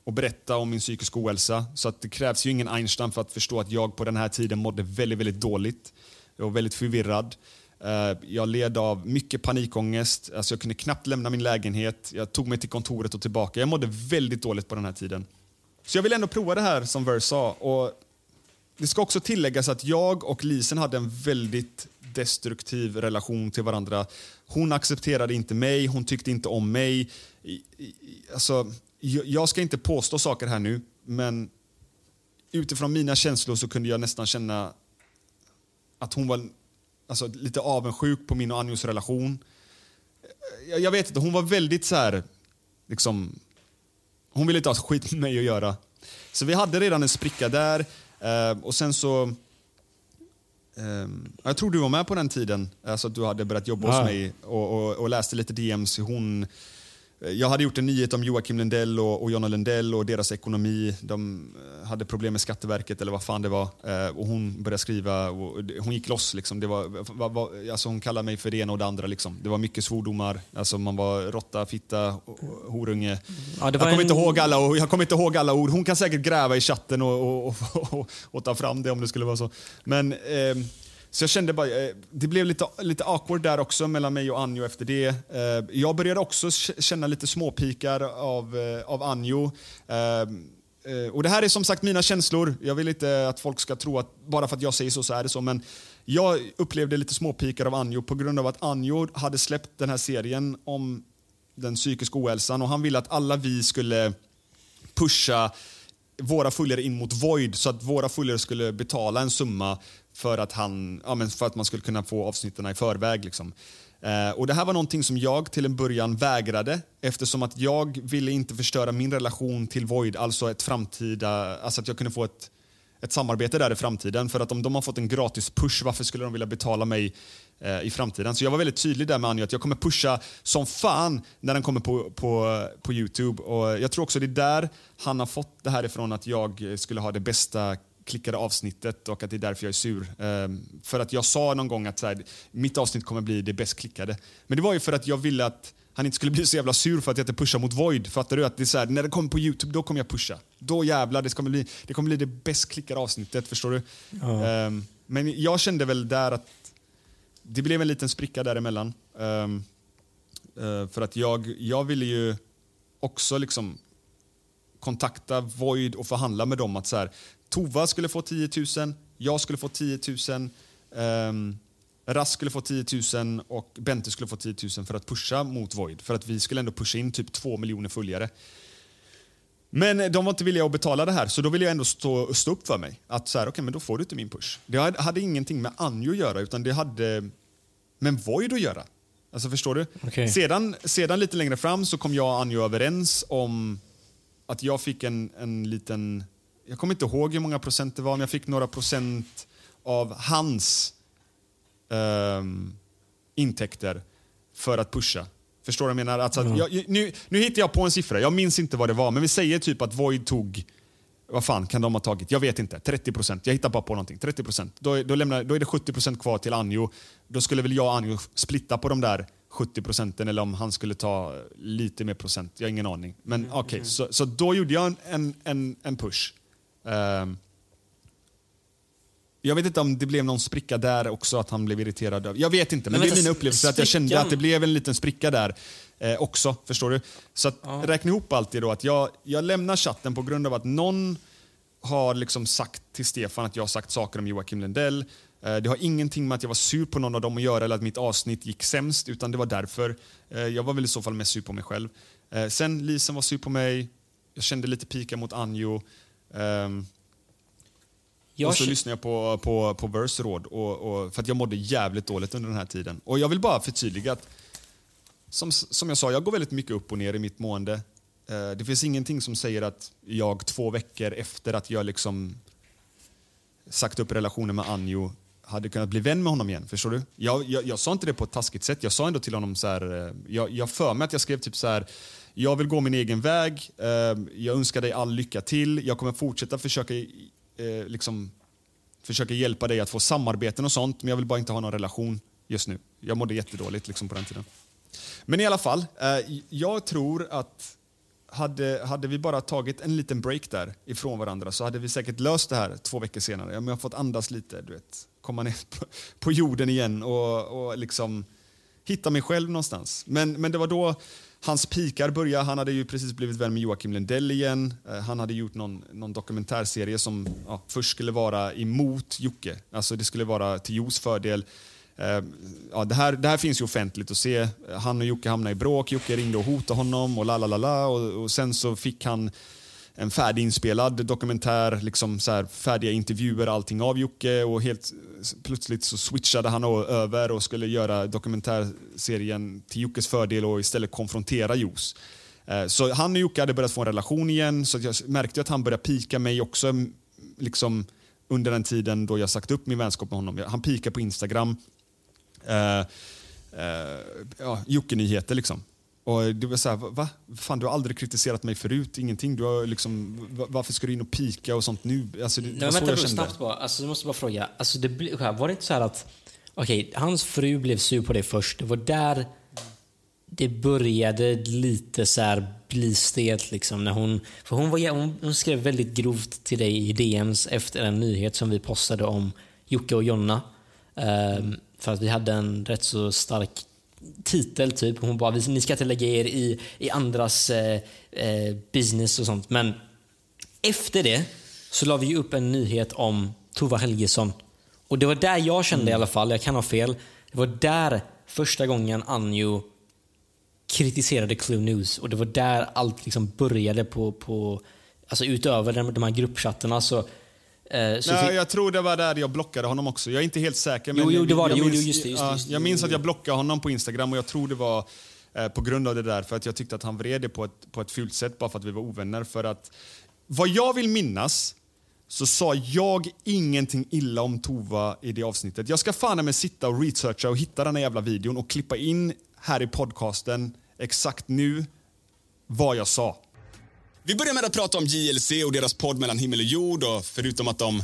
och berätta om min psykisk ohälsa. Så att det krävs ju ingen Einstein för att förstå att jag på den här tiden mådde väldigt, väldigt dåligt. Jag var väldigt förvirrad. Jag led av mycket panikångest. Alltså jag kunde knappt lämna min lägenhet. Jag tog mig till kontoret och tillbaka. Jag mådde väldigt dåligt på den här tiden. Så jag vill ändå prova det här som Verse sa. Och det ska också tilläggas att jag och Lisen hade en väldigt destruktiv relation till varandra. Hon accepterade inte mig, hon tyckte inte om mig. Alltså, jag ska inte påstå saker här nu, men utifrån mina känslor så kunde jag nästan känna att hon var alltså, lite avundsjuk på min och Anjos relation. Jag vet inte, hon var väldigt så här liksom, hon ville inte ha skit med mig att göra. Så vi hade redan en spricka där. Och sen så Um, jag tror du var med på den tiden, alltså att du hade börjat jobba ja. hos mig och, och, och läste lite D Ms. Hon, jag hade gjort en nyhet om Joakim Lundell och, och Jonna Lundell och deras ekonomi. De hade problem med Skatteverket eller vad fan det var. Uh, och hon började skriva och hon gick loss liksom. Det var, var, var, alltså hon kallade mig för det ena och det andra liksom. Det var mycket svordomar. Alltså man var råtta, fitta, horunge. Ja, det var jag kommer en... inte ihåg alla och jag kommer inte ihåg alla ord. Hon kan säkert gräva i chatten och, och, och, och, och ta fram det om det skulle vara så. Men... Um, Så jag kände bara, det blev lite, lite awkward där också mellan mig och Anjo efter det. Jag började också känna lite småpikar av, av Anjo. Och det här är som sagt mina känslor. Jag vill inte att folk ska tro att bara för att jag säger så så är det så. Men jag upplevde lite småpikar av Anjo på grund av att Anjo hade släppt den här serien om den psykiska ohälsan. Och han ville att alla vi skulle pusha våra följare in mot Void så att våra följare skulle betala en summa för att, han, ja, men för att man skulle kunna få avsnitterna i förväg. Liksom. Eh, och det här var någonting som jag till en början vägrade eftersom att jag ville inte förstöra min relation till Void, alltså ett framtida, alltså att jag kunde få ett, ett samarbete där i framtiden. För att om de har fått en gratis push, varför skulle de vilja betala mig eh, i framtiden? Så jag var väldigt tydlig där med Anjo att jag kommer pusha som fan när den kommer på, på, på YouTube. Och jag tror också det är där han har fått det här ifrån att jag skulle ha det bästa klickade avsnittet och att det är därför jag är sur. Um, för att jag sa någon gång att så här, mitt avsnitt kommer bli det bäst klickade. Men det var ju för att jag ville att han inte skulle bli så jävla sur för att jag inte pushar mot Void. Fattar du? Att det är så här, när det kommer på YouTube, då kommer jag pusha. Då jävlar, det kommer bli det, kommer bli det bäst klickade avsnittet, förstår du? Ja. Um, men jag kände väl där att det blev en liten spricka däremellan. Um, uh, för att jag, jag ville ju också liksom kontakta Void och förhandla med dem att så här, Tova skulle få tio tusen, jag skulle få tio tusen, um, Rask skulle få tio tusen och Bente skulle få tio tusen för att pusha mot Void. För att vi skulle ändå pusha in typ två miljoner följare. Men de var inte villiga att betala det här, så då ville jag ändå stå, stå upp för mig. Att så här, okej, okay, men då får du inte min push. Det hade, hade ingenting med Anjo att göra, utan det hade med Void att göra. Alltså, förstår du? Okay. Sedan, sedan lite längre fram så kom jag och Anjo överens om att jag fick en, en liten... Jag kommer inte ihåg hur många procent det var, men jag fick några procent av hans um, intäkter för att pusha. Förstår du vad jag menar? Alltså, mm. jag, nu, nu hittar jag på en siffra. Jag minns inte vad det var, men vi säger typ att Void tog... Vad fan kan de ha tagit? Jag vet inte. trettio procent. Jag hittar bara på någonting. trettio procent. Då, då, lämnar, då är det sjuttio procent kvar till Anjo. Då skulle väl jag och Anjo splitta på de där sjuttio procenten, eller om han skulle ta lite mer procent. Jag har ingen aning. Men mm. okej, okay, mm. så, så då gjorde jag en, en, en push. Um, jag vet inte om det blev någon spricka där också, att han blev irriterad av. Jag vet inte, men, men det är mina upplevelser att jag kände att det blev en liten spricka där eh, också, förstår du? Så att, ja. Räkna ihop allt det då, att jag, jag lämnar chatten på grund av att någon har liksom sagt till Stefan att jag har sagt saker om Joakim Lundell. eh, Det har ingenting med att jag var sur på någon av dem att göra, eller att mitt avsnitt gick sämst, utan det var därför. eh, Jag var väl i så fall mest sur på mig själv. eh, Sen Lisen var sur på mig. Jag kände lite pika mot Anjo. Um, och så k- lyssnade jag på, på, på Verse råd och, och, för att jag mådde jävligt dåligt under den här tiden. Och jag vill bara förtydliga att som, som jag sa, jag går väldigt mycket upp och ner i mitt mående. uh, Det finns ingenting som säger att jag två veckor efter att jag liksom sagt upp relationen med Anjo hade kunnat bli vän med honom igen, förstår du? Jag, jag, jag sa inte det på ett taskigt sätt. Jag sa ändå till honom så här, jag, jag för mig att jag skrev typ så här: jag vill gå min egen väg. Jag önskar dig all lycka till. Jag kommer fortsätta försöka, liksom, försöka hjälpa dig att få samarbeten och sånt. Men jag vill bara inte ha någon relation just nu. Jag mådde jättedåligt liksom, på den tiden. Men i alla fall, jag tror att hade, hade vi bara tagit en liten break där ifrån varandra så hade vi säkert löst det här två veckor senare. Men jag har fått andas lite, du vet. Komma ner på jorden igen och, och liksom hitta mig själv någonstans. Men, men det var då... Hans pikar började, han hade ju precis blivit vän med Joakim Lundell igen. Eh, han hade gjort någon, någon dokumentärserie som ja, först skulle vara emot Jocke. Alltså det skulle vara till Jos fördel. Eh, ja, det, här, det här finns ju offentligt att se. Han och Jocke hamnade i bråk. Jocke ringde och hotade honom och lalalala. Och, och sen så fick han en färdiginspelad dokumentär, liksom så här, färdiga intervjuer, allting av Jocke. Och helt plötsligt så switchade han över och skulle göra dokumentärserien till Jockes fördel och istället konfrontera Jos. Så han och Jocke hade börjat få en relation igen, så jag märkte att han började pika mig också, liksom under den tiden då jag sagt upp min vänskap med honom. Han pikar på Instagram. Eh, eh, ja, Jocke-nyheter liksom. Och det var så här, va? Fan, du har aldrig kritiserat mig förut, ingenting. Du har liksom, varför ska du in och pika och sånt nu? Alltså, det, nej, vänta, jag kände. Snabbt bara. Alltså, du måste bara fråga. Alltså, det, var det inte så här att okej, hans fru blev sur på dig först. Det var där det började lite så här bli stelt liksom, när hon, för hon, var, hon, hon skrev väldigt grovt till dig i D Ms efter en nyhet som vi postade om Jocke och Jonna. Um, för att vi hade en rätt så stark titel typ. Hon bara, ni ska inte lägga er i, i andras eh, eh, business och sånt. Men efter det så la vi ju upp en nyhet om Tova Helgesson. Och det var där jag kände mm. i alla fall, jag kan ha fel. Det var där första gången Anjo kritiserade Clue News. Och det var där allt liksom började på, på alltså utöver de, de här gruppchatterna. Så, eh, så Nej, fick... jag tror det var där jag blockade honom också. Jag är inte helt säker. Men jo, jo, det var det. Jag minns, jo, just det, just det, just det. Jag minns att jag blockade honom på Instagram. Och jag tror det var eh, på grund av det där. För att jag tyckte att han vred det på ett, på ett fult sätt. Bara för att vi var ovänner. För att vad jag vill minnas... så sa jag ingenting illa om Tova i det avsnittet. Jag ska fan med sitta och researcha och hitta den här jävla videon och klippa in här i podcasten exakt nu vad jag sa. Vi börjar med att prata om J L C och deras podd Mellan himmel och jord, och förutom att de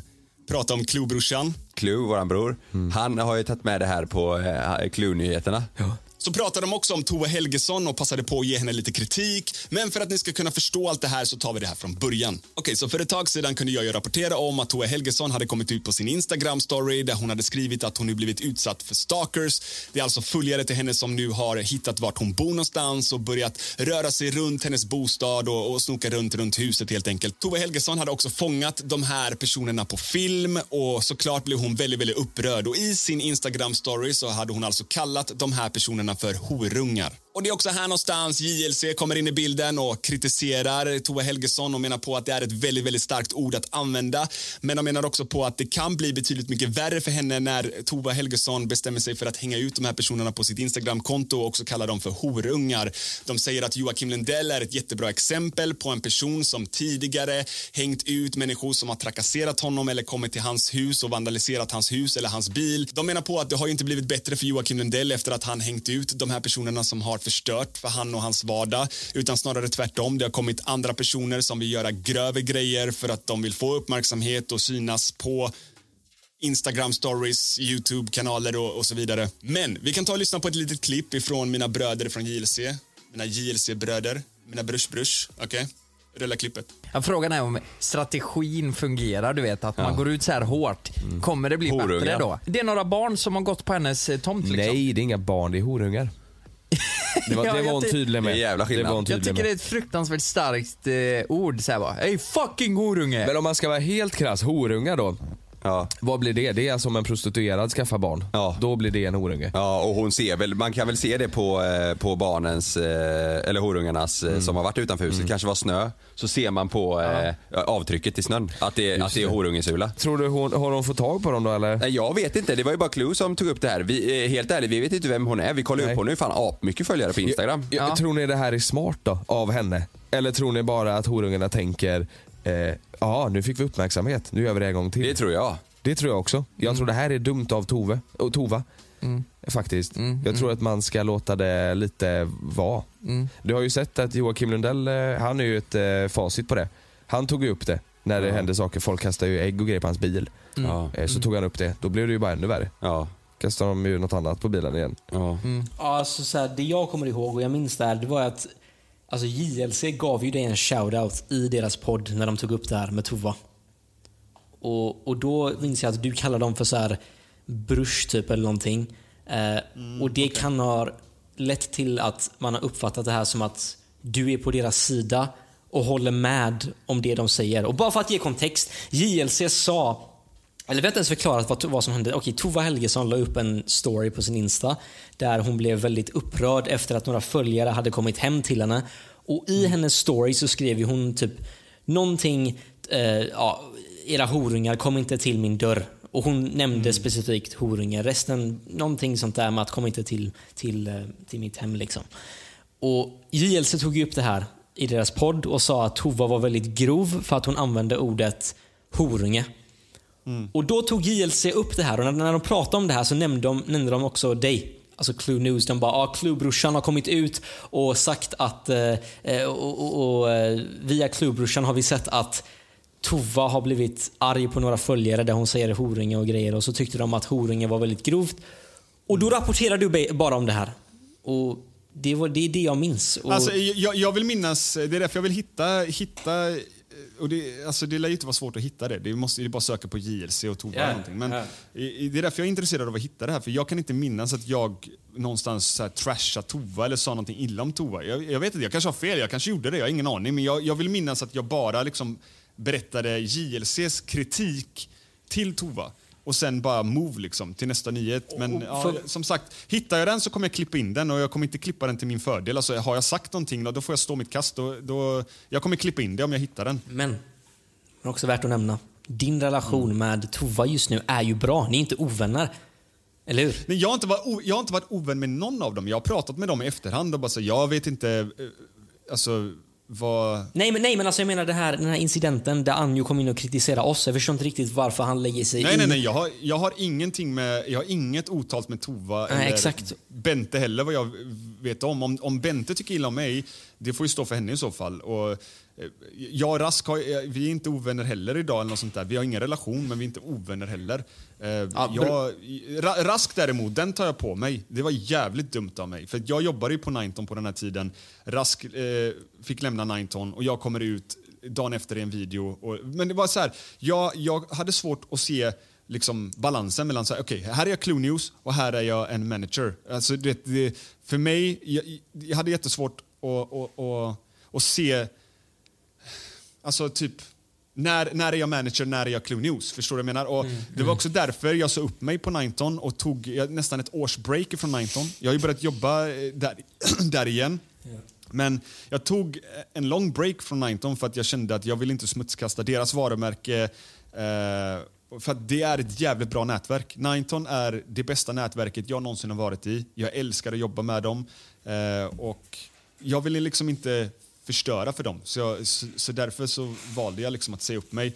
pratar om Clue-brorsan. Clue, våran bror. Mm. Han har ju tagit med det här på eh, Clue-nyheterna. Ja. Så pratade de också om Tova Helgesson och passade på att ge henne lite kritik. Men för att ni ska kunna förstå allt det här så tar vi det här från början. Okej, okay, så för ett tag sedan kunde jag ju rapportera om att Tova Helgesson hade kommit ut på sin Instagram-story där hon hade skrivit att hon nu blivit utsatt för stalkers. Det är alltså följare till henne som nu har hittat vart hon bor någonstans och börjat röra sig runt hennes bostad och, och snoka runt runt huset helt enkelt. Tova Helgesson hade också fångat de här personerna på film och såklart blev hon väldigt, väldigt upprörd. Och i sin Instagram-story så hade hon alltså kallat de här personerna för horungar. Och det är också här någonstans J L C kommer in i bilden och kritiserar Tova Helgesson och menar på att det är ett väldigt, väldigt starkt ord att använda. Men de menar också på att det kan bli betydligt mycket värre för henne när Tova Helgesson bestämmer sig för att hänga ut de här personerna på sitt Instagram-konto och också kallar dem för horungar. De säger att Joakim Lundell är ett jättebra exempel på en person som tidigare hängt ut människor som har trakasserat honom eller kommit till hans hus och vandaliserat hans hus eller hans bil. De menar på att det har ju inte blivit bättre för Joakim Lundell efter att han hängt ut de här personerna som har förstört för han och hans vardag, utan snarare tvärtom. Det har kommit andra personer som vill göra grövre grejer för att de vill få uppmärksamhet och synas på Instagram stories, YouTube-kanaler och, och så vidare. Men vi kan ta och lyssna på ett litet klipp ifrån mina bröder från J L C. Mina J L C-bröder. Mina brush-brush. Okej? Okay. Rulla klippet. Ja, frågan är om strategin fungerar, du vet, att ja. man går ut så här hårt. Mm. Kommer det bli horungar. Bättre då? Det är några barn som har gått på hennes tomt liksom. Nej, det är inga barn, det är horungar. Det var, ja, det var en tydlig med. Det är jävla skillnad. Det en jag tycker med. Det är ett fruktansvärt starkt eh, ord så här bara. Ey fucking horunge. Men om man ska vara helt krass, horunga då. Ja. Vad blir det? Det är som en prostituerad skaffar barn. Ja. Då blir det en horunge. Ja, och hon ser väl, man kan väl se det på, eh, på barnens eh, eller horungarnas eh, mm. som har varit utanför huset. Mm. Kanske var snö. Så ser man på eh, ja. avtrycket i snön att det, att det är horungesula. Tror du hon, har hon fått tag på dem då eller? Nej, jag vet inte. Det var ju bara Clue som tog upp det här. Vi, eh, helt ärligt, vi vet inte vem hon är. Vi kollar upp hon nu. Fan, ap mycket följare på Instagram. Jag, jag, ja. Tror ni det här är smart då av henne? Eller tror ni bara att horungarna tänker... Eh, ja, nu fick vi uppmärksamhet. Nu gör vi det en gång till. Det tror jag. Det tror jag också. Jag mm. tror det här är dumt av Tove och Tova. Mm. Faktiskt. Mm. Jag tror att man ska låta det lite vara. Mm. Du har ju sett att Joakim Lundell, han är ju ett eh, facit på det. Han tog ju upp det när mm. det hände saker. Folk kastade ju ägg och grejer på hans bil. Mm. Eh, så mm. tog han upp det. Då blev det ju bara ännu värre. Ja. Kastade de ju något annat på bilen igen. Ja. Mm. Alltså så här, det jag kommer ihåg och jag minns där, det var att alltså J L C gav ju dig en shoutout i deras podd när de tog upp det här med Tova. Och, och då minns jag att du kallar dem för så här brush typ eller någonting. Eh, mm, och det okay. kan ha lett till att man har uppfattat det här som att du är på deras sida och håller med om det de säger. Och bara för att ge kontext, J L C sa, eller vet ens förklarat vad, vad som hände. Okej, Tova Helgesson la upp en story på sin Insta där hon blev väldigt upprörd efter att några följare hade kommit hem till henne. Och i mm. hennes story så skrev hon typ någonting, eh, ja, era horungar kom inte till min dörr. Och hon nämnde mm. specifikt horungar. Resten, någonting sånt där med att kom inte till, till, till mitt hem liksom. Och J L C tog upp det här i deras podd och sa att Tova var väldigt grov för att hon använde ordet horunge. Mm. Och då tog G L C upp det här. Och när, när de pratade om det här så nämnde de, nämnde de också dig, alltså Clue News. De bara, ja, ah, Clue-brorsan har kommit ut och sagt att eh, och, och, och, via Clue-brorsan har vi sett att Tova har blivit arg på några följare där hon säger horinge och grejer. Och så tyckte de att horinge var väldigt grovt. Och då rapporterar du bara om det här. Och det, var, det är det jag minns. Och... Alltså, jag, jag vill minnas, det är därför jag vill hitta... hitta... Och det, alltså det lär ju inte vara svårt att hitta det. Det måste ju bara söka på J L C och Tova, yeah, eller någonting. Men yeah, det är därför jag är intresserad av att hitta det här. För jag kan inte minnas att jag någonstans så här trashade Tova eller sa någonting illa om Tova. Jag, jag vet inte, jag kanske har fel, jag kanske gjorde det, jag har ingen aning. Men jag, jag vill minnas att jag bara liksom berättade J L C:s kritik till Tova. Och sen bara move liksom till nästa nyhet. Men oh, ja, för... som sagt, hittar jag den så kommer jag klippa in den. Och jag kommer inte klippa den till min fördel. Alltså, har jag sagt någonting då, då får jag stå mitt kast. Då, då, jag kommer klippa in det om jag hittar den. Men, men också värt att nämna, din relation mm. med Tova just nu är ju bra. Ni är inte ovänner, eller hur? Nej, jag, har inte varit, jag har inte varit ovän med någon av dem. Jag har pratat med dem i efterhand. Och bara så, jag vet inte... Alltså... Var... Nej, men, nej, men alltså jag menar det här, den här incidenten där Anjo kom in och kritiserade oss. Jag förstår inte riktigt varför han lägger sig nej, i. Nej, nej, jag har, jag har ingenting med, jag har inget otalt med Tova nej, eller exakt. Bente heller, vad jag vet om. om. Om Bente tycker illa om mig, det får ju stå för henne i så fall. Och jag och Rask, har, vi är inte ovänner heller idag eller något sånt där. Vi har ingen relation, men vi är inte ovänner heller. Ja, jag, br- Rask däremot, den tar jag på mig. Det var jävligt dumt av mig. För jag jobbade ju på Nineton på den här tiden. Rask eh, fick lämna Nineton och jag kommer ut dagen efter i en video. Och, men det var så här, jag, jag hade svårt att se... liksom balansen mellan så här, okej, okay, här är jag Clue News och här är jag en manager. Alltså det, det, för mig, jag, jag hade jättesvårt att, att, att, att se, alltså typ, när, när är jag manager, när är jag Clue News? Förstår du vad jag menar? Och mm, det var också därför jag sa upp mig på Nineton och tog jag, nästan ett års break från Nineton. Jag har ju börjat jobba där, där igen. Yeah. Men jag tog en lång break från Nineton för att jag kände att jag ville inte smutskasta deras varumärke. Eh, För att det är ett jävligt bra nätverk. Nineton är det bästa nätverket jag någonsin har varit i. Jag älskar att jobba med dem. Eh, och jag ville liksom inte förstöra för dem. Så, jag, så, så därför så valde jag liksom att säga upp mig.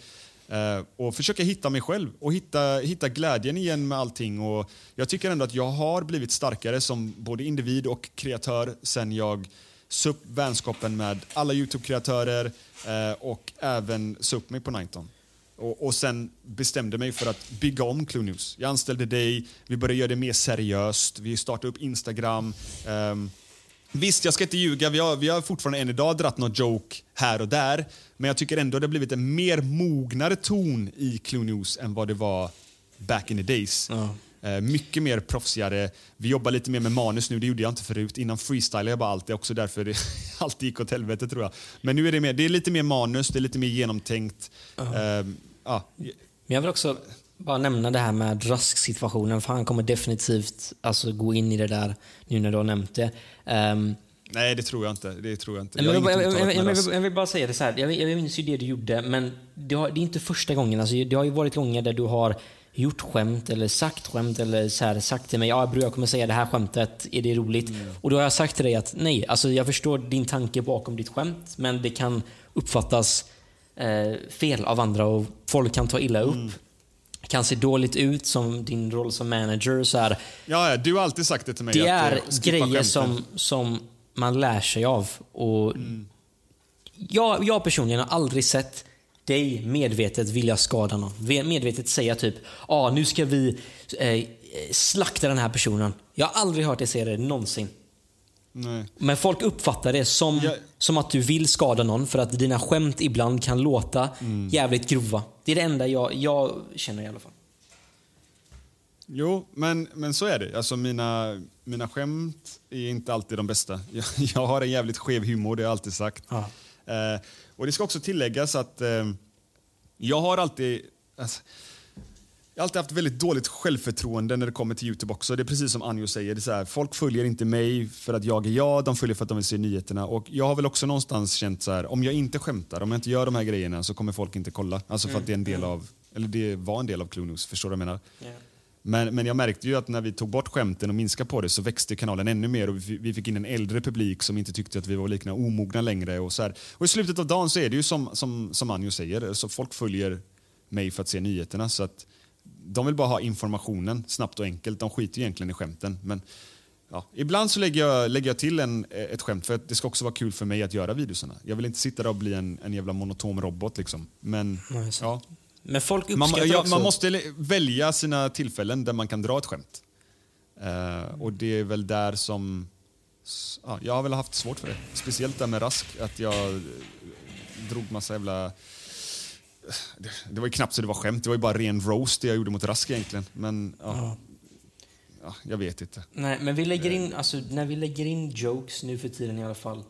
Eh, och försöka hitta mig själv. Och hitta, hitta glädjen igen med allting. Och jag tycker ändå att jag har blivit starkare som både individ och kreatör sen jag... så upp vänskapen med alla YouTube-kreatörer. Eh, och även så upp mig på Nineton. Och, och sen bestämde mig för att bygga om Clue News. Jag anställde dig, vi började göra det mer seriöst. Vi startade upp Instagram. Um, visst, jag ska inte ljuga. Vi har, vi har fortfarande än idag dratt något joke här och där. Men jag tycker ändå det har blivit en mer mognare ton i Clue News än vad det var back in the days. Mm. Uh, mycket mer proffsigare. Vi jobbar lite mer med manus nu. Det gjorde jag inte förut. Innan freestyle jag bara alltid. Också därför det alltid gick åt helvete, tror jag. Men nu är det mer, det är lite mer manus. Det är lite mer genomtänkt. Uh-huh. Uh, ja. Men jag vill också bara nämna det här med Rask-situationen. För han kommer definitivt alltså, gå in i det där nu när du har nämnt det. Um, Nej, det tror jag inte. Det tror jag inte. Jag, jag, jag, jag, jag, jag vill bara säga det så här. Jag, jag minns ju det du gjorde. Men det, har, det är inte första gången. Alltså, det har ju varit gånger där du har... gjort skämt eller sagt skämt eller så här, sagt till mig, ja bror jag kommer säga det här skämtet, är det roligt? Mm. Och då har jag sagt till dig att nej, alltså jag förstår din tanke bakom ditt skämt, men det kan uppfattas eh, fel av andra och folk kan ta illa upp. Mm. Kan se dåligt ut som din roll som manager så här. Ja, du har alltid sagt det till mig. Det är grejer som, som man lär sig av och mm. jag, jag personligen har aldrig sett dig medvetet vill jag skada någon. Medvetet säga typ, ja ah, nu ska vi eh, slakta den här personen. Jag har aldrig hört dig säga det någonsin. Nej. Men folk uppfattar det som, jag... som att du vill skada någon. För att dina skämt ibland kan låta mm. jävligt grova. Det är det enda jag, jag känner i alla fall. Jo, men, men så är det. Alltså mina, mina skämt är inte alltid de bästa. Jag, jag har en jävligt skev humor, det har jag alltid sagt. Ja. Uh, och det ska också tilläggas att uh, jag har alltid alltså, jag har alltid haft väldigt dåligt självförtroende när det kommer till YouTube också. Det är precis som Anjo säger, det är så här, folk följer inte mig för att jag är jag, de följer för att de vill se nyheterna. Och jag har väl också någonstans känt så här, om jag inte skämtar, om jag inte gör de här grejerna så kommer folk inte kolla. Alltså för att det är en del av, eller det var en del av Clue News, förstår du vad jag menar? Yeah. Men, men jag märkte ju att när vi tog bort skämten och minskade på det så växte kanalen ännu mer och vi, vi fick in en äldre publik som inte tyckte att vi var liknande omogna längre. Och, så här. Och i slutet av dagen så är det ju som, som, som Anjo säger, så folk följer mig för att se nyheterna. Så att de vill bara ha informationen snabbt och enkelt. De skiter ju egentligen i skämten. Men ja, ibland så lägger jag, lägger jag till en, ett skämt, för att det ska också vara kul för mig att göra videosarna. Jag vill inte sitta där och bli en, en jävla monotom robot liksom. Men nej, ja. Men folk uppskattar man, ja, också. Man måste välja sina tillfällen där man kan dra ett skämt. Uh, och det är väl där som ja, jag har väl haft svårt för det. Speciellt där med Rask, att jag drog massa jävla... Det, det var ju knappt så det var skämt. Det var ju bara ren roast det jag gjorde mot Rask egentligen. Men ja... ja. Ja, jag vet inte. Nej, men vi lägger in, alltså, när vi lägger in jokes nu för tiden i alla fall,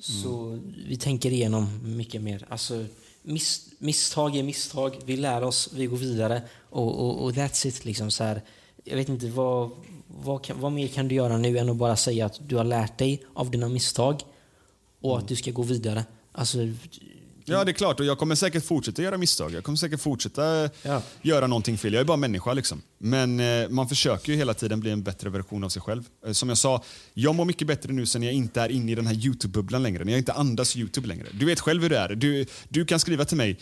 så mm. vi tänker igenom mycket mer. Alltså, mis, misstag är misstag. Vi lär oss, vi går vidare. Och, och, och that's it. Liksom, så här, jag vet inte, vad, vad, kan, vad mer kan du göra nu än att bara säga att du har lärt dig av dina misstag och mm. att du ska gå vidare. Alltså... Ja, det är klart. Och jag kommer säkert fortsätta göra misstag. Jag kommer säkert fortsätta ja. göra någonting fel. Jag är bara människa liksom. Men eh, man försöker ju hela tiden bli en bättre version av sig själv. Eh, som jag sa, jag mår mycket bättre nu sen jag inte är inne i den här YouTube-bubblan längre. När jag inte andas YouTube längre. Du vet själv hur det är. Du, du kan skriva till mig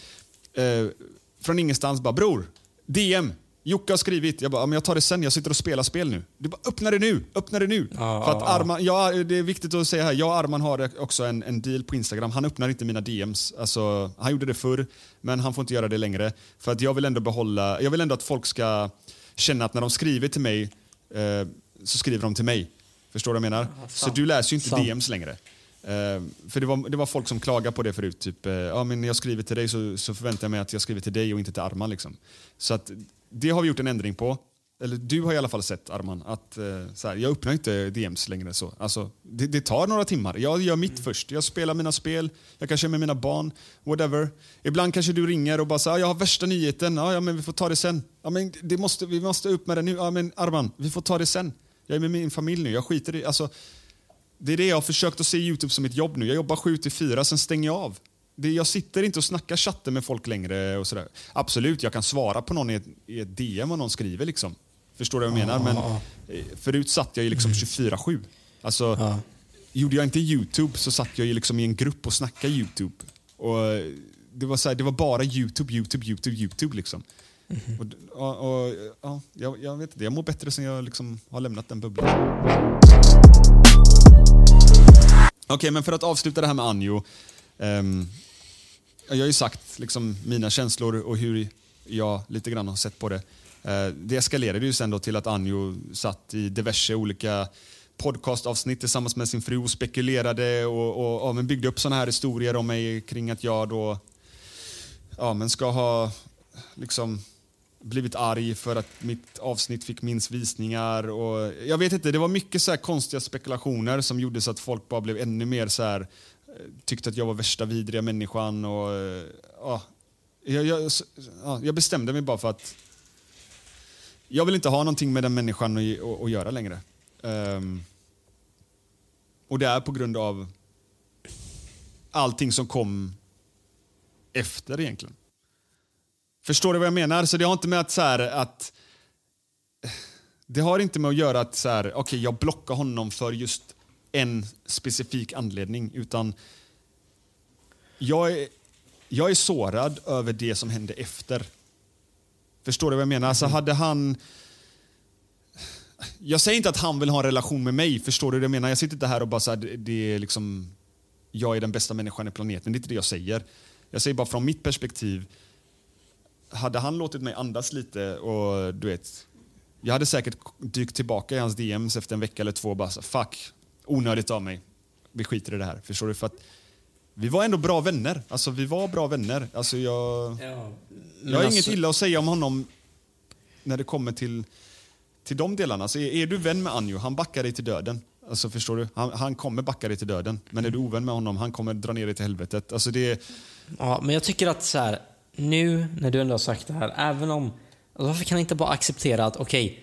eh, från ingenstans bara, bror, D M. Jocke har skrivit. Jag bara, men jag tar det sen. Jag sitter och spelar spel nu. Du bara, öppna det nu. Öppna det nu. Ah, För att Arman, ja, det är viktigt att säga här. Jag och Arman har också en, en deal på Instagram. Han öppnar inte mina D Ms. Alltså, han gjorde det förr, men han får inte göra det längre. För att jag vill ändå behålla... Jag vill ändå att folk ska känna att när de skriver till mig eh, så skriver de till mig. Förstår du vad jag menar? Ah, så du läser ju inte sant. D Ms längre. Uh, för det var, det var folk som klagade på det förut, typ, uh, ja, men när jag skriver till dig så, så förväntar jag mig att jag skriver till dig och inte till Arman liksom. Så att det har vi gjort en ändring på. Eller du har i alla fall sett, Arman, att uh, så här, jag öppnar inte D Ms längre så. Alltså, det, det tar några timmar. Jag gör mitt mm. först, jag spelar mina spel, jag kanske är med mina barn, whatever. Ibland kanske du ringer och bara säger, ah, jag har värsta nyheten, ah, ja men vi får ta det sen, ah, men det måste, vi måste upp med det nu, ah, men Arman, vi får ta det sen, jag är med min familj nu, jag skiter i, alltså. Det är det jag har försökt att se YouTube som ett jobb nu. Jag jobbar sju till fyra, sen stänger jag av. Det, jag sitter inte och snackar chatten med folk längre och sådär. Absolut, jag kan svara på någon i ett, i ett D M och någon skriver liksom. Förstår du vad jag menar? Men förut satt jag ju liksom tjugofyra sju. Alltså, ja. Gjorde jag inte YouTube så satt jag ju liksom i en grupp och snackade YouTube. Och det var, så här, det var bara YouTube, YouTube, YouTube, YouTube liksom. Mm-hmm. Och, och, och, ja, jag, jag vet inte, jag mår bättre sen jag liksom har lämnat den bubblan. Okej, men för att avsluta det här med Anjo. Um, jag har ju sagt liksom, mina känslor och hur jag lite grann har sett på det. Uh, det eskalerade ju sen då till att Anjo satt i diverse olika podcastavsnitt tillsammans med sin fru och spekulerade och, och, och men byggde upp såna här historier om mig kring att jag då ja, men ska ha liksom blivit arg för att mitt avsnitt fick minst visningar och jag vet inte, det var mycket så här konstiga spekulationer som gjorde så att folk bara blev ännu mer så här, tyckte att jag var värsta vidriga människan och ja, jag, jag, ja, jag bestämde mig bara för att jag vill inte ha någonting med den människan att, att, att göra längre um, och det är på grund av allting som kom efter egentligen. Förstår du vad jag menar? Så det har inte med att så här, att det har inte med att göra att så här, okej, okay, jag blockar honom för just en specifik anledning, utan jag är jag är sårad över det som hände efter. Förstår du vad jag menar? Mm. Så hade han, jag säger inte att han vill ha en relation med mig, förstår du vad jag menar? Jag sitter inte här och bara så här, det är liksom jag är den bästa människan i planeten, det är inte det jag säger. Jag säger bara från mitt perspektiv. Hade han låtit mig andas lite och du vet, jag hade säkert dykt tillbaka i hans D Ms efter en vecka eller två och bara så, fuck, onödigt av mig, vi skiter i det här, förstår du? För att vi var ändå bra vänner, alltså vi var bra vänner, alltså jag ja, jag har alltså... inget illa att säga om honom när det kommer till till de delarna, så är, är du vän med Anjo, han backar dig till döden, alltså förstår du, han, han kommer backa dig till döden, men är du ovän med honom, han kommer dra ner dig till helvetet, alltså det ja, men jag tycker att så här. Nu när du ändå har sagt det här, även om, varför kan jag inte bara acceptera att okej,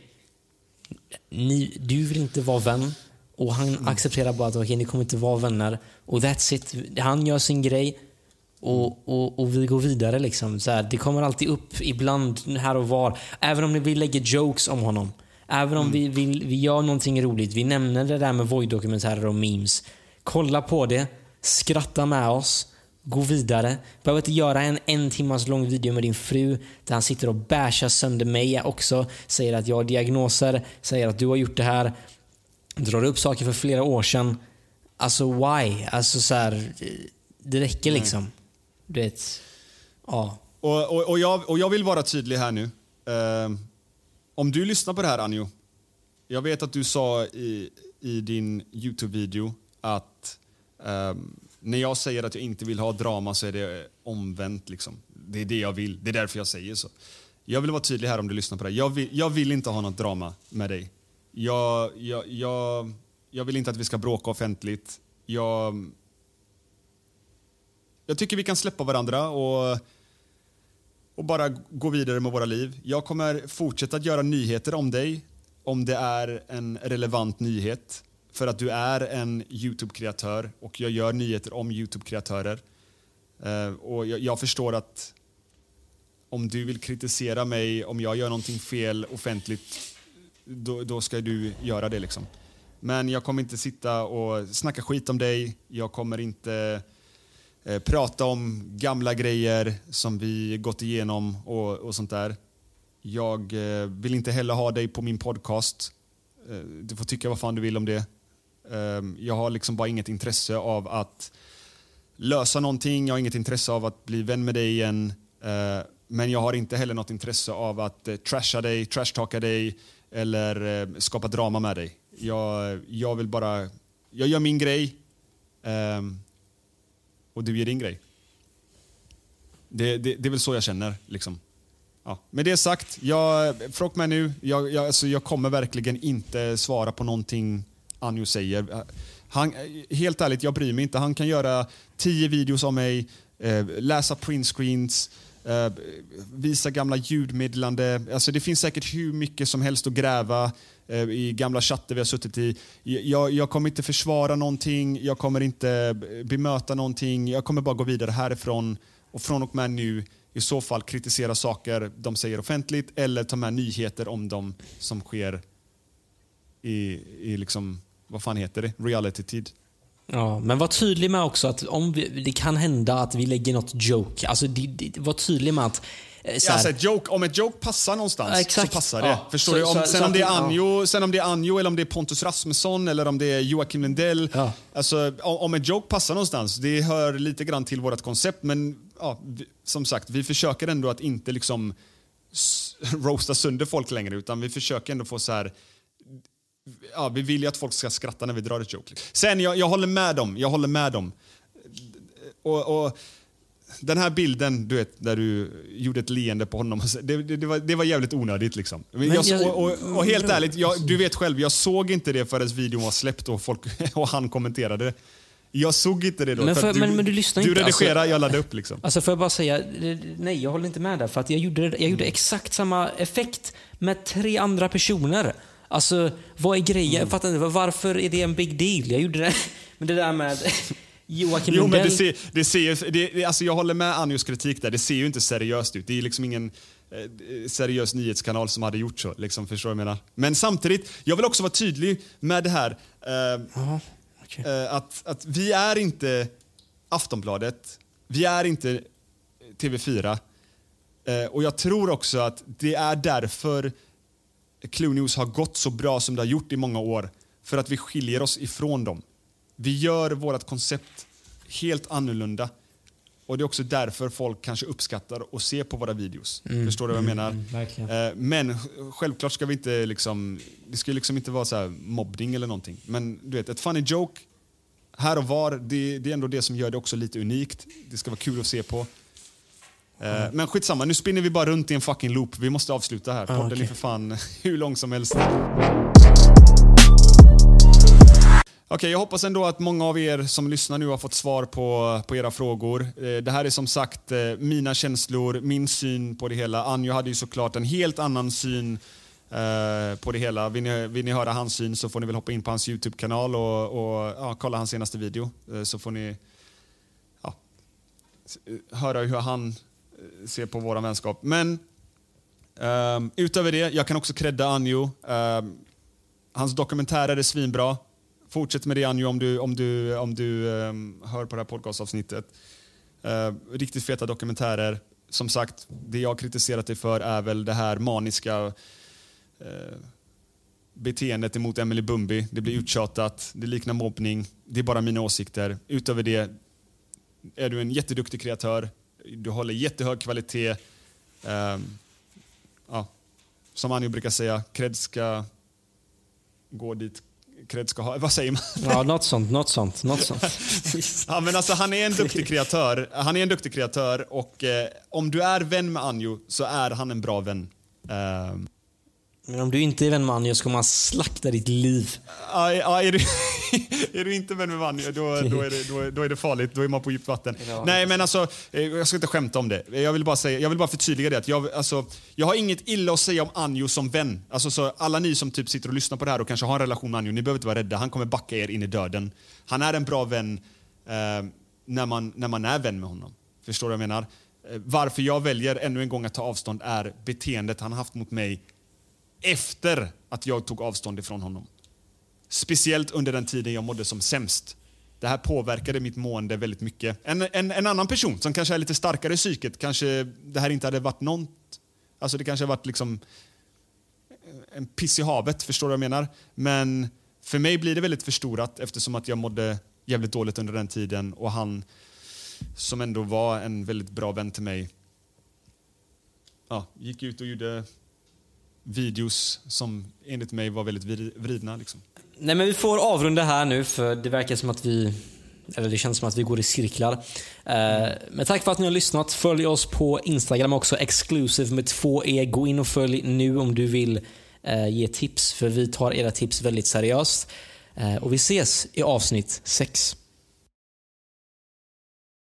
okay, du vill inte vara vän och han mm. accepterar bara att okej, okay, ni kommer inte vara vänner och that's it, han gör sin grej och, och, och vi går vidare liksom. Så här, det kommer alltid upp ibland här och var, även om vi lägger jokes om honom, även om mm. vi, vi, vi gör någonting roligt, vi nämner det där med Void-dokumentärer och memes, kolla på det, skratta med oss, gå vidare. Behöver inte göra en en timmars lång video med din fru där han sitter och bashar sönder mig också. Säger att jag har diagnoser, säger att du har gjort det här, drar upp saker för flera år sedan. Alltså why? Alltså så här, det räcker liksom. Mm. Du vet. Ja. Och, och, och, jag, och jag vill vara tydlig här nu. Uh, om du lyssnar på det här, Anjo. Jag vet att du sa i, i din YouTube-video att uh, när jag säger att jag inte vill ha drama så är det omvänt liksom. Det är det jag vill. Det är därför jag säger så. Jag vill vara tydlig här om du lyssnar på det. Jag vill, jag vill inte ha något drama med dig. Jag, jag, jag, jag vill inte att vi ska bråka offentligt. Jag, jag tycker vi kan släppa varandra och, och bara gå vidare med våra liv. Jag kommer fortsätta att göra nyheter om dig om det är en relevant nyhet. För att du är en YouTube-kreatör och jag gör nyheter om YouTube-kreatörer. Uh, och jag, jag förstår att om du vill kritisera mig om jag gör någonting fel offentligt, då, då ska du göra det liksom. Men jag kommer inte sitta och snacka skit om dig. Jag kommer inte eh, prata om gamla grejer som vi gått igenom och, och sånt där. Jag eh, vill inte heller ha dig på min podcast. Eh, du får tycka vad fan du vill om det. Eh, jag har liksom bara inget intresse av att lösa någonting. Jag har inget intresse av att bli vän med dig igen. Eh, men jag har inte heller något intresse av att eh, trasha dig, trashtalka dig eller eh, skapa drama med dig. Jag, jag vill bara... Jag gör min grej. Um, och du gör din grej. Det, det, det är väl så jag känner. Liksom. Ja. Med det sagt, jag, fråga mig nu. Jag, jag, alltså, jag kommer verkligen inte svara på någonting Anjo säger. Han, helt ärligt, jag bryr mig inte. Han kan göra tio videos om mig. Eh, läsa printscreens. Eh, visa gamla ljudmeddelande. Alltså, det finns säkert hur mycket som helst att gräva i gamla chatter vi har suttit i. Jag, jag kommer inte försvara någonting. Jag kommer inte bemöta någonting. Jag kommer bara gå vidare härifrån. Och från och med nu i så fall kritisera saker de säger offentligt eller ta med nyheter om dem som sker i, i liksom, vad fan heter det? Reality-tid. Ja, men var tydlig med också att om vi, det kan hända att vi lägger något joke. Alltså, det, det, var tydlig med att så alltså, ett joke, om ett joke passar någonstans, exakt, så passar det. Ja. Förstår så, du? Om, så, sen, så, om det är Anjo, ja. sen om det är Anjo eller om det är Pontus Rasmusson eller om det är Joakim Lundell. Ja. Alltså, om, om ett joke passar någonstans, det hör lite grann till vårt koncept. Men ja, vi, som sagt, vi försöker ändå att inte liksom s- roasta sönder folk längre. Utan vi försöker ändå få så här... Ja, vi vill ju att folk ska skratta när vi drar ett joke. Sen, jag, jag håller med dem. Jag håller med dem. Och... och den här bilden, du vet, där du gjorde ett leende på honom, det, det, det, var, det var jävligt onödigt liksom. Jag, och, och, och helt ärligt, jag, du vet själv, jag såg inte det förrän videon var släppt och, folk, och han kommenterade det. Jag såg inte det då. Men, för, för du, men, men du lyssnar du inte. Du redigerar, alltså, jag laddade upp liksom. Alltså, får jag bara säga, nej, jag håller inte med där. För att jag gjorde, jag gjorde mm. exakt samma effekt med tre andra personer. Alltså, vad är grejen? Mm. Jag fattar inte, varför är det en big deal? Jag gjorde det, men det där med... Joakim jo, men det ser, det ser, det, alltså jag håller med Anjos kritik där. Det ser ju inte seriöst ut. Det är liksom ingen eh, seriös nyhetskanal som hade gjort så liksom, förstår jag menar. Men samtidigt, jag vill också vara tydlig med det här eh, Aha, okay. eh, att, att vi är inte Aftonbladet. Vi är inte T V fyra eh, och jag tror också att det är därför Clue News har gått så bra som det har gjort i många år. För att vi skiljer oss ifrån dem. Vi gör vårt koncept helt annorlunda. Och det är också därför folk kanske uppskattar att se på våra videos. Mm. Förstår du vad jag menar? Mm, men självklart ska vi inte liksom... Det ska liksom inte vara så här mobbning eller någonting. Men du vet, ett funny joke här och var, det, det är ändå det som gör det också lite unikt. Det ska vara kul att se på. Mm. Men skitsamma, nu spinner vi bara runt i en fucking loop. Vi måste avsluta här. Podden ah, okay. är för fan hur lång som helst. Okej, okay, jag hoppas ändå att många av er som lyssnar nu har fått svar på, på era frågor. Det här är som sagt mina känslor, min syn på det hela. Anjo hade ju såklart en helt annan syn eh, på det hela. Vill ni, vill ni höra hans syn så får ni väl hoppa in på hans YouTube-kanal och, och ja, kolla hans senaste video. Så får ni ja, höra hur han ser på våran vänskap. Men eh, utöver det, jag kan också credda Anjo. Eh, hans dokumentärer är svinbra. Fortsätt med det, Anjo, om du, om du, om du um, hör på det här podcastavsnittet. Eh, riktigt feta dokumentärer. Som sagt, det jag kritiserat dig för är väl det här maniska eh, beteendet emot Emelie Bumbi. Det blir uttjatat, det liknar mobbning. Det är bara mina åsikter. Utöver det är du en jätteduktig kreatör. Du håller jättehög kvalitet. Eh, ja, som Anjo brukar säga, kreds ska gå dit kreds ska ha. Vad säger man? Ja, något sånt, något sånt, något sånt. Ja, men alltså, han är en duktig kreatör. Han är en duktig kreatör och eh, om du är vän med Anjo så är han en bra vän. Eh, Men om du inte är vän med Anjo så kommer han slakta ditt liv. Ja, ja, är, du, är du inte vän med Anjo, då, då, är det, då, då är det farligt. Då är man på djupt vatten. Ja. Nej, men alltså, jag ska inte skämta om det. Jag vill bara, säga, jag vill bara förtydliga det. Att jag, alltså, jag har inget illa att säga om Anjo som vän. Alltså, så alla ni som typ sitter och lyssnar på det här och kanske har en relation med Anjo, ni behöver inte vara rädda. Han kommer backa er in i döden. Han är en bra vän eh, när, man, när man är vän med honom. Förstår du vad jag menar? Varför jag väljer ännu en gång att ta avstånd är beteendet han har haft mot mig efter att jag tog avstånd ifrån honom. Speciellt under den tiden jag mådde som sämst. Det här påverkade mitt mående väldigt mycket. En, en, en annan person som kanske är lite starkare i psyket, kanske det här inte hade varit något. Alltså det kanske hade varit liksom en piss i havet, förstår du vad jag menar? Men för mig blir det väldigt förstorat eftersom att jag mådde jävligt dåligt under den tiden. Och han som ändå var en väldigt bra vän till mig, ja, gick ut och gjorde videos som enligt mig var väldigt vridna liksom. Nej, men vi får avrunda här nu, för det verkar som att vi, eller det känns som att vi går i cirklar. Eh, men tack för att ni har lyssnat. Följ oss på Instagram också, exclusive med två e. Gå in och följ nu om du vill eh, ge tips, för vi tar era tips väldigt seriöst. Eh, och vi ses i avsnitt sex.